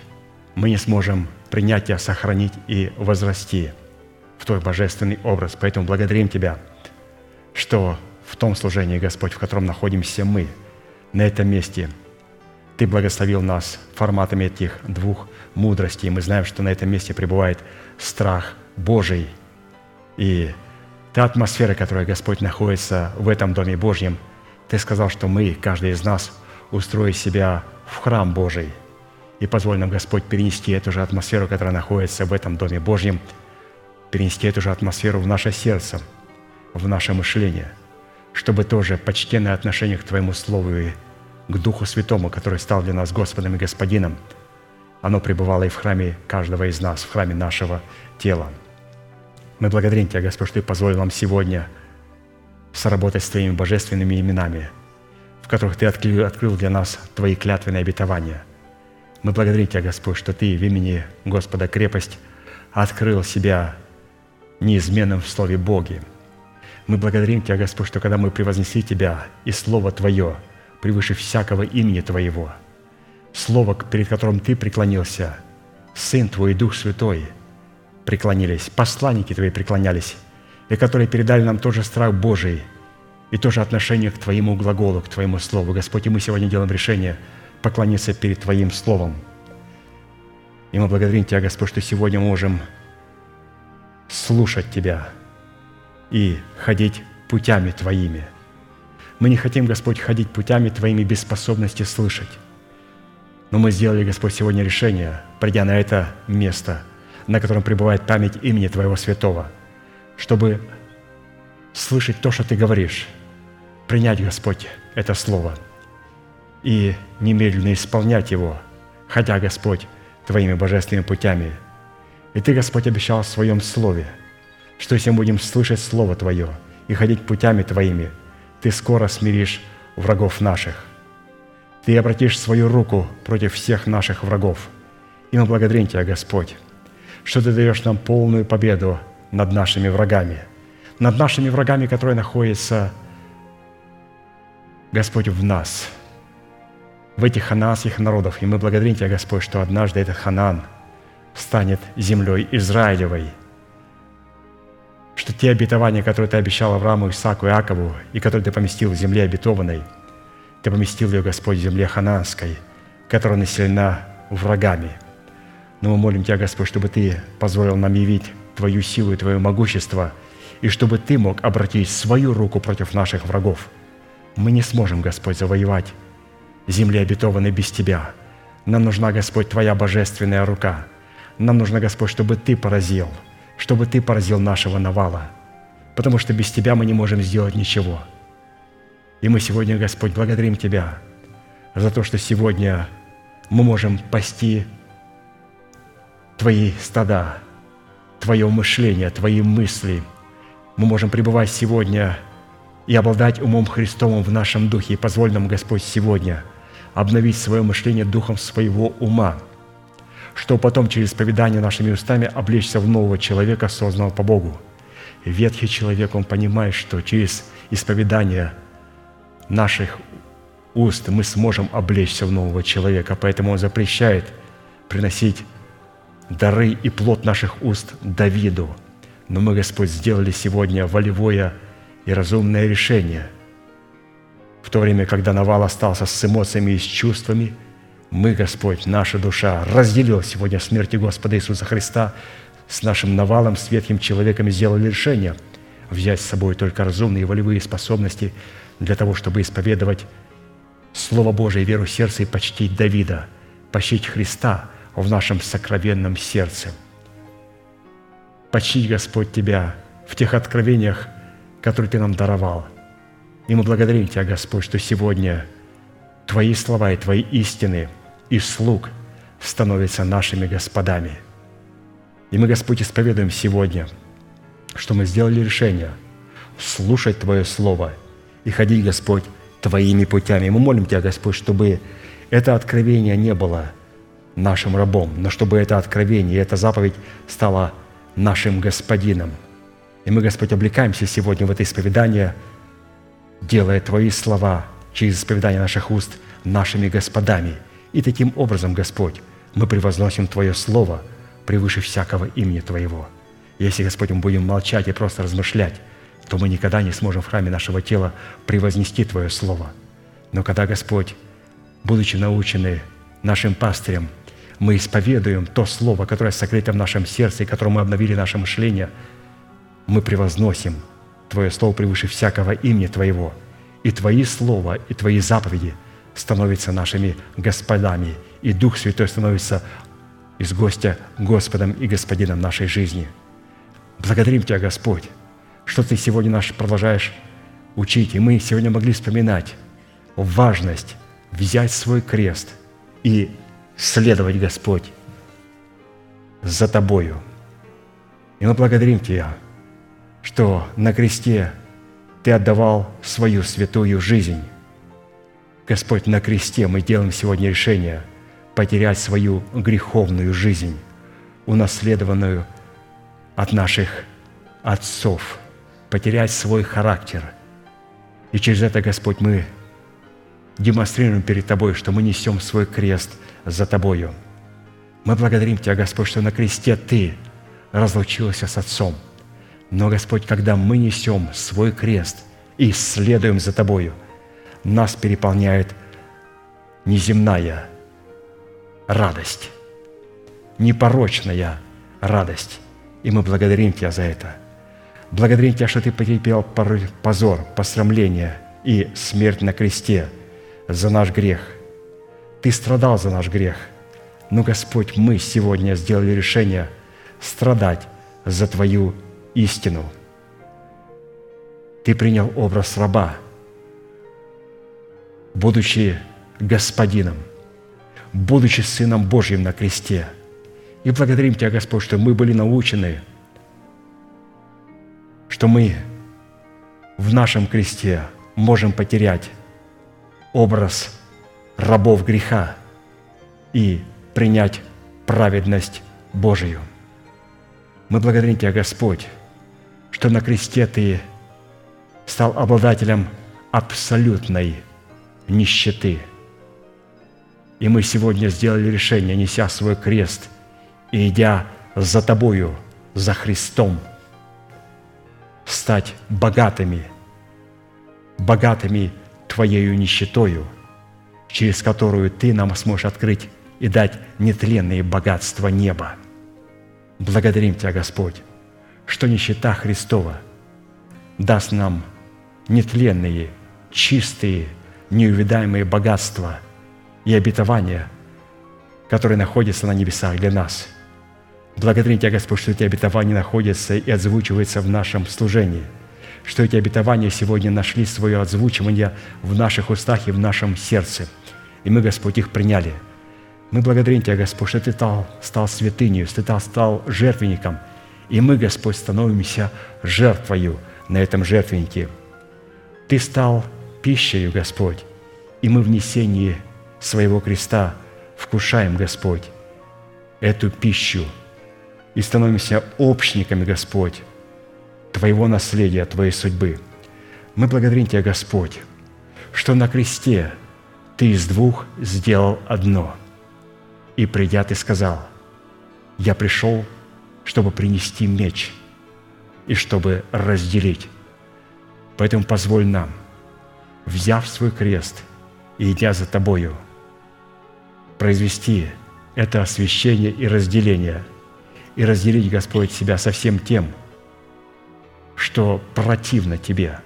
мы не сможем принять Тебя, сохранить и возрасти в Твой божественный образ. Поэтому благодарим Тебя, что в том служении, Господь, в котором находимся мы, на этом месте, Ты благословил нас форматами этих двух мудростей. Мы знаем, что на этом месте пребывает страх Божий. И та атмосфера, которая, Господь, находится в этом Доме Божьем, Ты сказал, что мы, каждый из нас, устроим себя в храм Божий. И позволь нам, Господь, перенести эту же атмосферу, которая находится в этом Доме Божьем, перенести эту же атмосферу в наше сердце, в наше мышление, чтобы тоже почтенное отношение к Твоему Слову и к Духу Святому, который стал для нас Господом и Господином, оно пребывало и в храме каждого из нас, в храме нашего тела. Мы благодарим Тебя, Господь, что Ты позволил нам сегодня сработать с Твоими божественными именами, в которых Ты открыл для нас Твои клятвенные обетования. Мы благодарим Тебя, Господь, что Ты в имени Господа крепость открыл себя неизменным в Слове Боге. Мы благодарим Тебя, Господь, что когда мы превознесли Тебя и Слово Твое превыше всякого имени Твоего, Слово, перед которым Ты преклонился, Сын Твой и Дух Святой преклонились, посланники Твои преклонялись, и которые передали нам тоже страх Божий и тоже отношение к Твоему глаголу, к Твоему Слову. Господь, и мы сегодня делаем решение поклониться перед Твоим Словом. И мы благодарим Тебя, Господь, что сегодня можем слушать Тебя и ходить путями Твоими. Мы не хотим, Господь, ходить путями Твоими без способности слышать. Но мы сделали, Господь, сегодня решение, придя на это место, на котором пребывает память имени Твоего Святого, чтобы слышать то, что Ты говоришь, принять, Господь, это Слово и немедленно исполнять его, ходя, Господь, Твоими божественными путями. И Ты, Господь, обещал в Своем Слове, что если мы будем слышать Слово Твое и ходить путями Твоими, Ты скоро смиришь врагов наших. Ты обратишь Свою руку против всех наших врагов. И мы благодарим Тебя, Господь, что Ты даешь нам полную победу над нашими врагами, которые находятся, Господь, в нас, в этих ханаанских народах. И мы благодарим Тебя, Господь, что однажды этот Ханаан станет землей Израилевой, что те обетования, которые Ты обещал Аврааму, Исааку и Иакову, и которые Ты поместил в земле обетованной, Ты поместил ее, Господь, в земле ханаанской, которая населена врагами. Но мы молим Тебя, Господь, чтобы Ты позволил нам явить Твою силу и Твое могущество, и чтобы Ты мог обратить Свою руку против наших врагов. Мы не сможем, Господь, завоевать земли обетованной без Тебя. Нам нужна, Господь, Твоя божественная рука. Нам нужно, Господь, чтобы Ты поразил, нашего Навала, потому что без Тебя мы не можем сделать ничего. И мы сегодня, Господь, благодарим Тебя за то, что сегодня мы можем пасти Твои стада, Твое мышление, Твои мысли. Мы можем пребывать сегодня и обладать умом Христовым в нашем духе. И позволь нам, Господь, сегодня обновить свое мышление духом своего ума, чтобы потом через исповедание нашими устами облечься в нового человека, созданного по Богу. Ветхий человек, он понимает, что через исповедание наших уст мы сможем облечься в нового человека, поэтому он запрещает приносить дары и плод наших уст Давиду. Но мы, Господь, сделали сегодня волевое и разумное решение. В то время, когда Навал остался с эмоциями и с чувствами, мы, Господь, наша душа разделила сегодня смерть Господа Иисуса Христа с нашим Навалом, с ветхим человеком, и сделали решение взять с собой только разумные и волевые способности для того, чтобы исповедовать Слово Божие, веру в сердце и почтить Давида, почтить Христа в нашем сокровенном сердце. Почти, Господь, Тебя в тех откровениях, которые Ты нам даровал. И мы благодарим Тебя, Господь, что сегодня Твои слова и Твои истины и слуг становятся нашими господами. И мы, Господь, исповедуем сегодня, что мы сделали решение слушать Твое Слово и ходить, Господь, Твоими путями. Мы молим Тебя, Господь, чтобы это откровение не было нашим рабом, но чтобы это откровение, эта заповедь стала нашим Господином. И мы, Господь, облекаемся сегодня в это исповедание, делая Твои слова через исповедание наших уст нашими господами. И таким образом, Господь, мы превозносим Твое Слово превыше всякого имени Твоего. Если, Господь, мы будем молчать и просто размышлять, то мы никогда не сможем в храме нашего тела превознести Твое Слово. Но когда, Господь, будучи научены нашим пастырем, мы исповедуем то Слово, которое сокрыто в нашем сердце и которым мы обновили наше мышление, мы превозносим Твое Слово превыше всякого имени Твоего. И Твои слова, и Твои заповеди становятся нашими господами, и Дух Святой становится из гостя Господом и Господином нашей жизни. Благодарим Тебя, Господь, что Ты сегодня нас продолжаешь учить. И мы сегодня могли вспоминать важность взять свой крест и следовать, Господь, за Тобою. И мы благодарим Тебя, что на кресте Ты отдавал свою святую жизнь. Господь, на кресте мы делаем сегодня решение потерять свою греховную жизнь, унаследованную от наших отцов, потерять свой характер. И через это, Господь, мы демонстрируем перед Тобой, что мы несем свой крест за Тобою. Мы благодарим Тебя, Господь, что на кресте Ты разлучился с Отцом. Но, Господь, когда мы несем свой крест и следуем за Тобою, нас переполняет неземная радость, непорочная радость. И мы благодарим Тебя за это. Благодарим Тебя, что Ты потерпел позор, посрамление и смерть на кресте за наш грех. Ты страдал за наш грех. Но, Господь, мы сегодня сделали решение страдать за Твою истину. Ты принял образ раба, будучи Господином, будучи Сыном Божьим на кресте. И благодарим Тебя, Господь, что мы были научены, что мы в нашем кресте можем потерять образ рабов греха и принять праведность Божию. Мы благодарим Тебя, Господь, что на кресте Ты стал обладателем абсолютной нищеты. И мы сегодня сделали решение, неся свой крест и идя за Тобою, за Христом, стать богатыми, богатыми Твоею нищетою, через которую Ты нам сможешь открыть и дать нетленные богатства неба. Благодарим Тебя, Господь, что нищета Христова даст нам нетленные, чистые, неувидаемые богатства и обетования, которые находятся на небесах для нас. Благодарим Тебя, Господь, что эти обетования находятся и озвучиваются в нашем служении, что эти обетования сегодня нашли свое озвучивание в наших устах и в нашем сердце, и мы, Господь, их приняли. Мы благодарим Тебя, Господь, что Ты стал святынью, что Ты стал жертвенником, и мы, Господь, становимся жертвою на этом жертвеннике. Ты стал пищей, Господь, и мы в несении своего креста вкушаем, Господь, эту пищу и становимся общниками, Господь, Твоего наследия, Твоей судьбы. Мы благодарим Тебя, Господь, что на кресте Ты из двух сделал одно. И, придя, Ты сказал: «Я пришел, чтобы принести меч и чтобы разделить». Поэтому позволь нам, взяв свой крест и идя за Тобою, произвести это освящение и разделение, и разделить, Господь, себя со всем тем, что противно Тебе,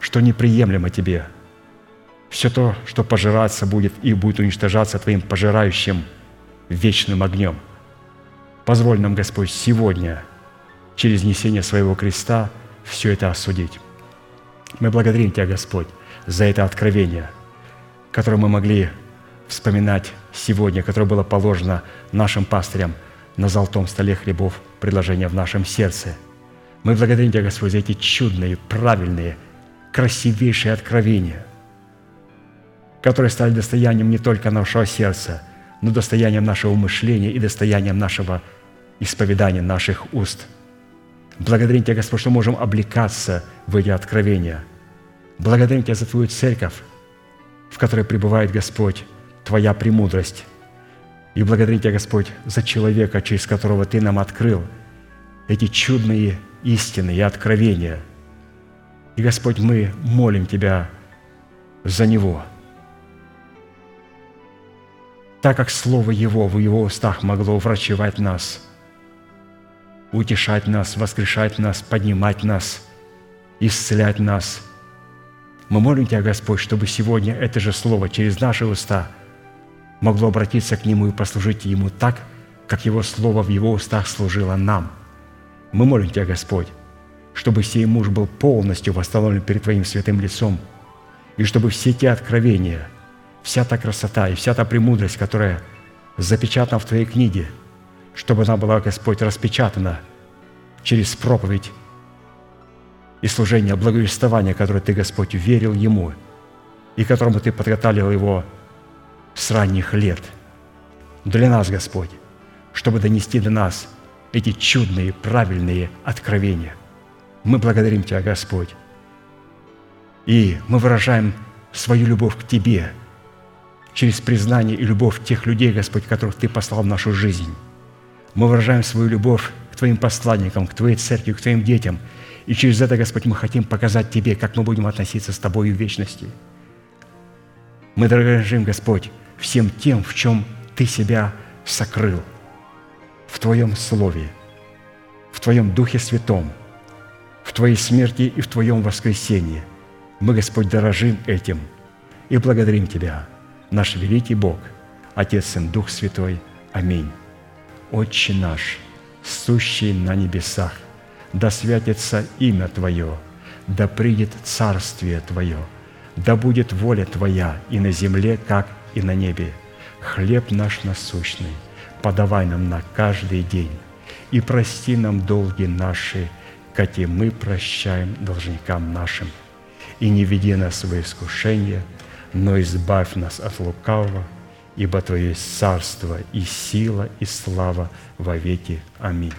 что неприемлемо Тебе, все то, что пожираться будет и будет уничтожаться Твоим пожирающим вечным огнем. Позволь нам, Господь, сегодня через несение своего креста все это осудить. Мы благодарим Тебя, Господь, за это откровение, которое мы могли вспоминать сегодня, которое было положено нашим пастырям на золотом столе хлебов предложения в нашем сердце. Мы благодарим Тебя, Господь, за эти чудные, правильные, красивейшие откровения, которые стали достоянием не только нашего сердца, но достоянием нашего мышления и достоянием нашего исповедания, наших уст. Благодарим Тебя, Господь, что можем облекаться в эти откровения. Благодарим Тебя за Твою церковь, в которой пребывает, Господь, Твоя премудрость. И благодарим Тебя, Господь, за человека, через которого Ты нам открыл эти чудные истины и откровения. И, Господь, мы молим Тебя за него, так как Слово Его в Его устах могло врачевать нас, утешать нас, воскрешать нас, поднимать нас, исцелять нас. Мы молим Тебя, Господь, чтобы сегодня это же Слово через наши уста могло обратиться к Нему и послужить Ему так, как Его Слово в Его устах служило нам. Мы молим Тебя, Господь, чтобы сей муж был полностью восстановлен перед Твоим святым лицом, и чтобы все те откровения, вся та красота и вся та премудрость, которая запечатана в Твоей книге, чтобы она была, Господь, распечатана через проповедь и служение благовествования, которое Ты, Господь, верил ему и которому Ты подготовил его с ранних лет. Для нас, Господь, чтобы донести до нас эти чудные, правильные откровения. Мы благодарим Тебя, Господь, и мы выражаем свою любовь к Тебе через признание и любовь тех людей, Господь, которых Ты послал в нашу жизнь. Мы выражаем свою любовь к Твоим посланникам, к Твоей церкви, к Твоим детям. И через это, Господь, мы хотим показать Тебе, как мы будем относиться с Тобою в вечности. Мы дорожим, Господь, всем тем, в чем Ты себя сокрыл, в Твоем Слове, в Твоем Духе Святом, в Твоей смерти и в Твоем воскресении. Мы, Господь, дорожим этим и благодарим Тебя, наш великий Бог, Отец, Сын, Дух Святой. Аминь. Отче наш, сущий на небесах, да святится имя Твое, да придет царствие Твое, да будет воля Твоя и на земле, как и на небе. Хлеб наш насущный подавай нам на каждый день, и прости нам долги наши, как и мы прощаем должникам нашим. И не веди нас в искушение, но избавь нас от лукавого, ибо Твое есть царство и сила и слава во веки. Аминь.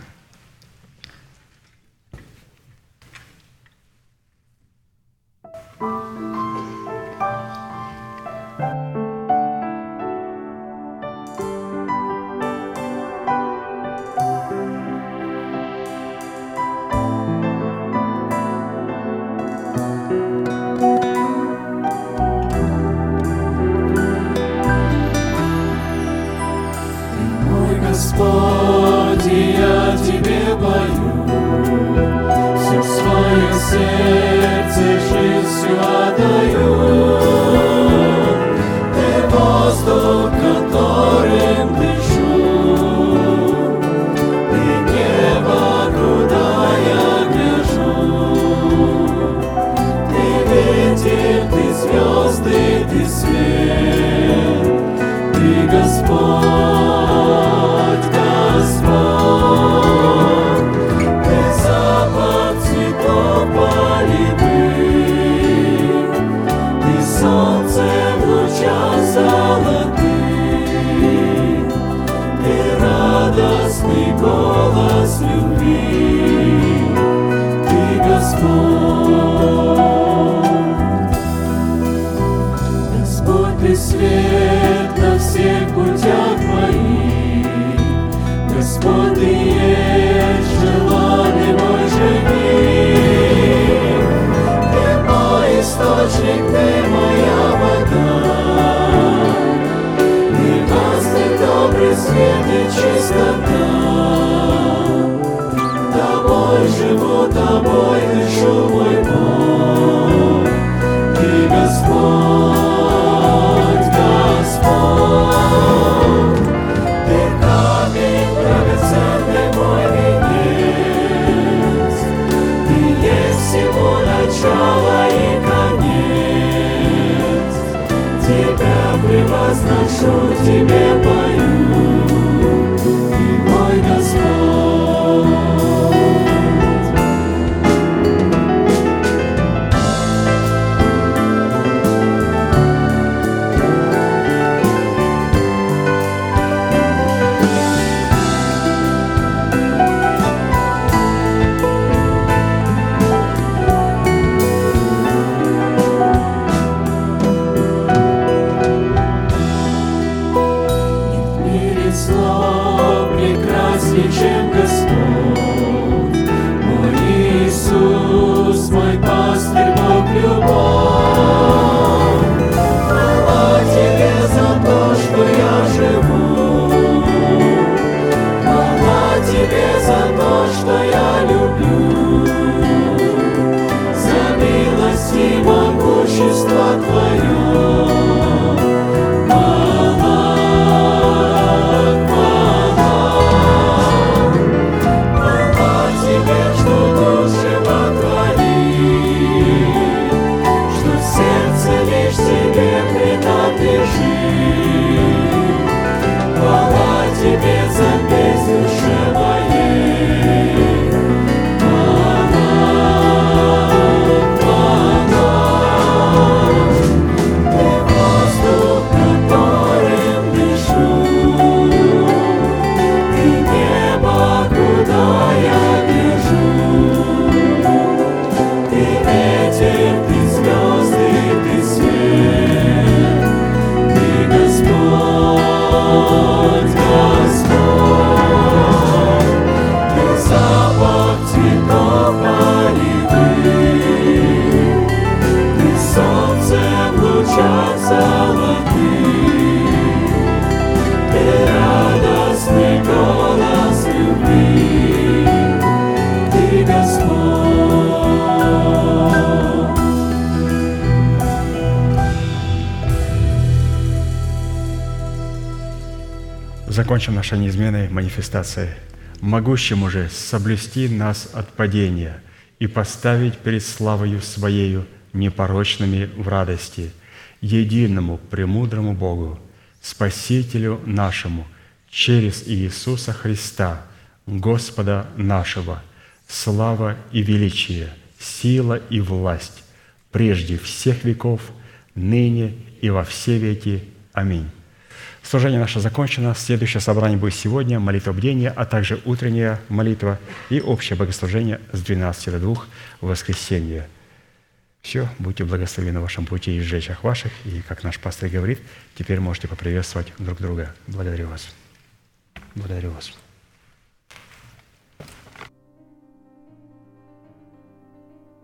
Тебя Закончим нашей неизменной манифестацией. Могущему же соблюсти нас от падения и поставить перед славою Своею непорочными в радости, единому премудрому Богу, Спасителю нашему, через Иисуса Христа, Господа нашего, слава и величие, сила и власть, прежде всех веков, ныне и во все веки. Аминь. Служение наше закончено. Следующее собрание будет сегодня, молитва бдения, а также утренняя молитва и общее богослужение с 12 до 2 в воскресенье. Все, будьте благословены на вашем пути и в жречах ваших. И, как наш пастырь говорит, теперь можете поприветствовать друг друга. Благодарю вас. Благодарю вас.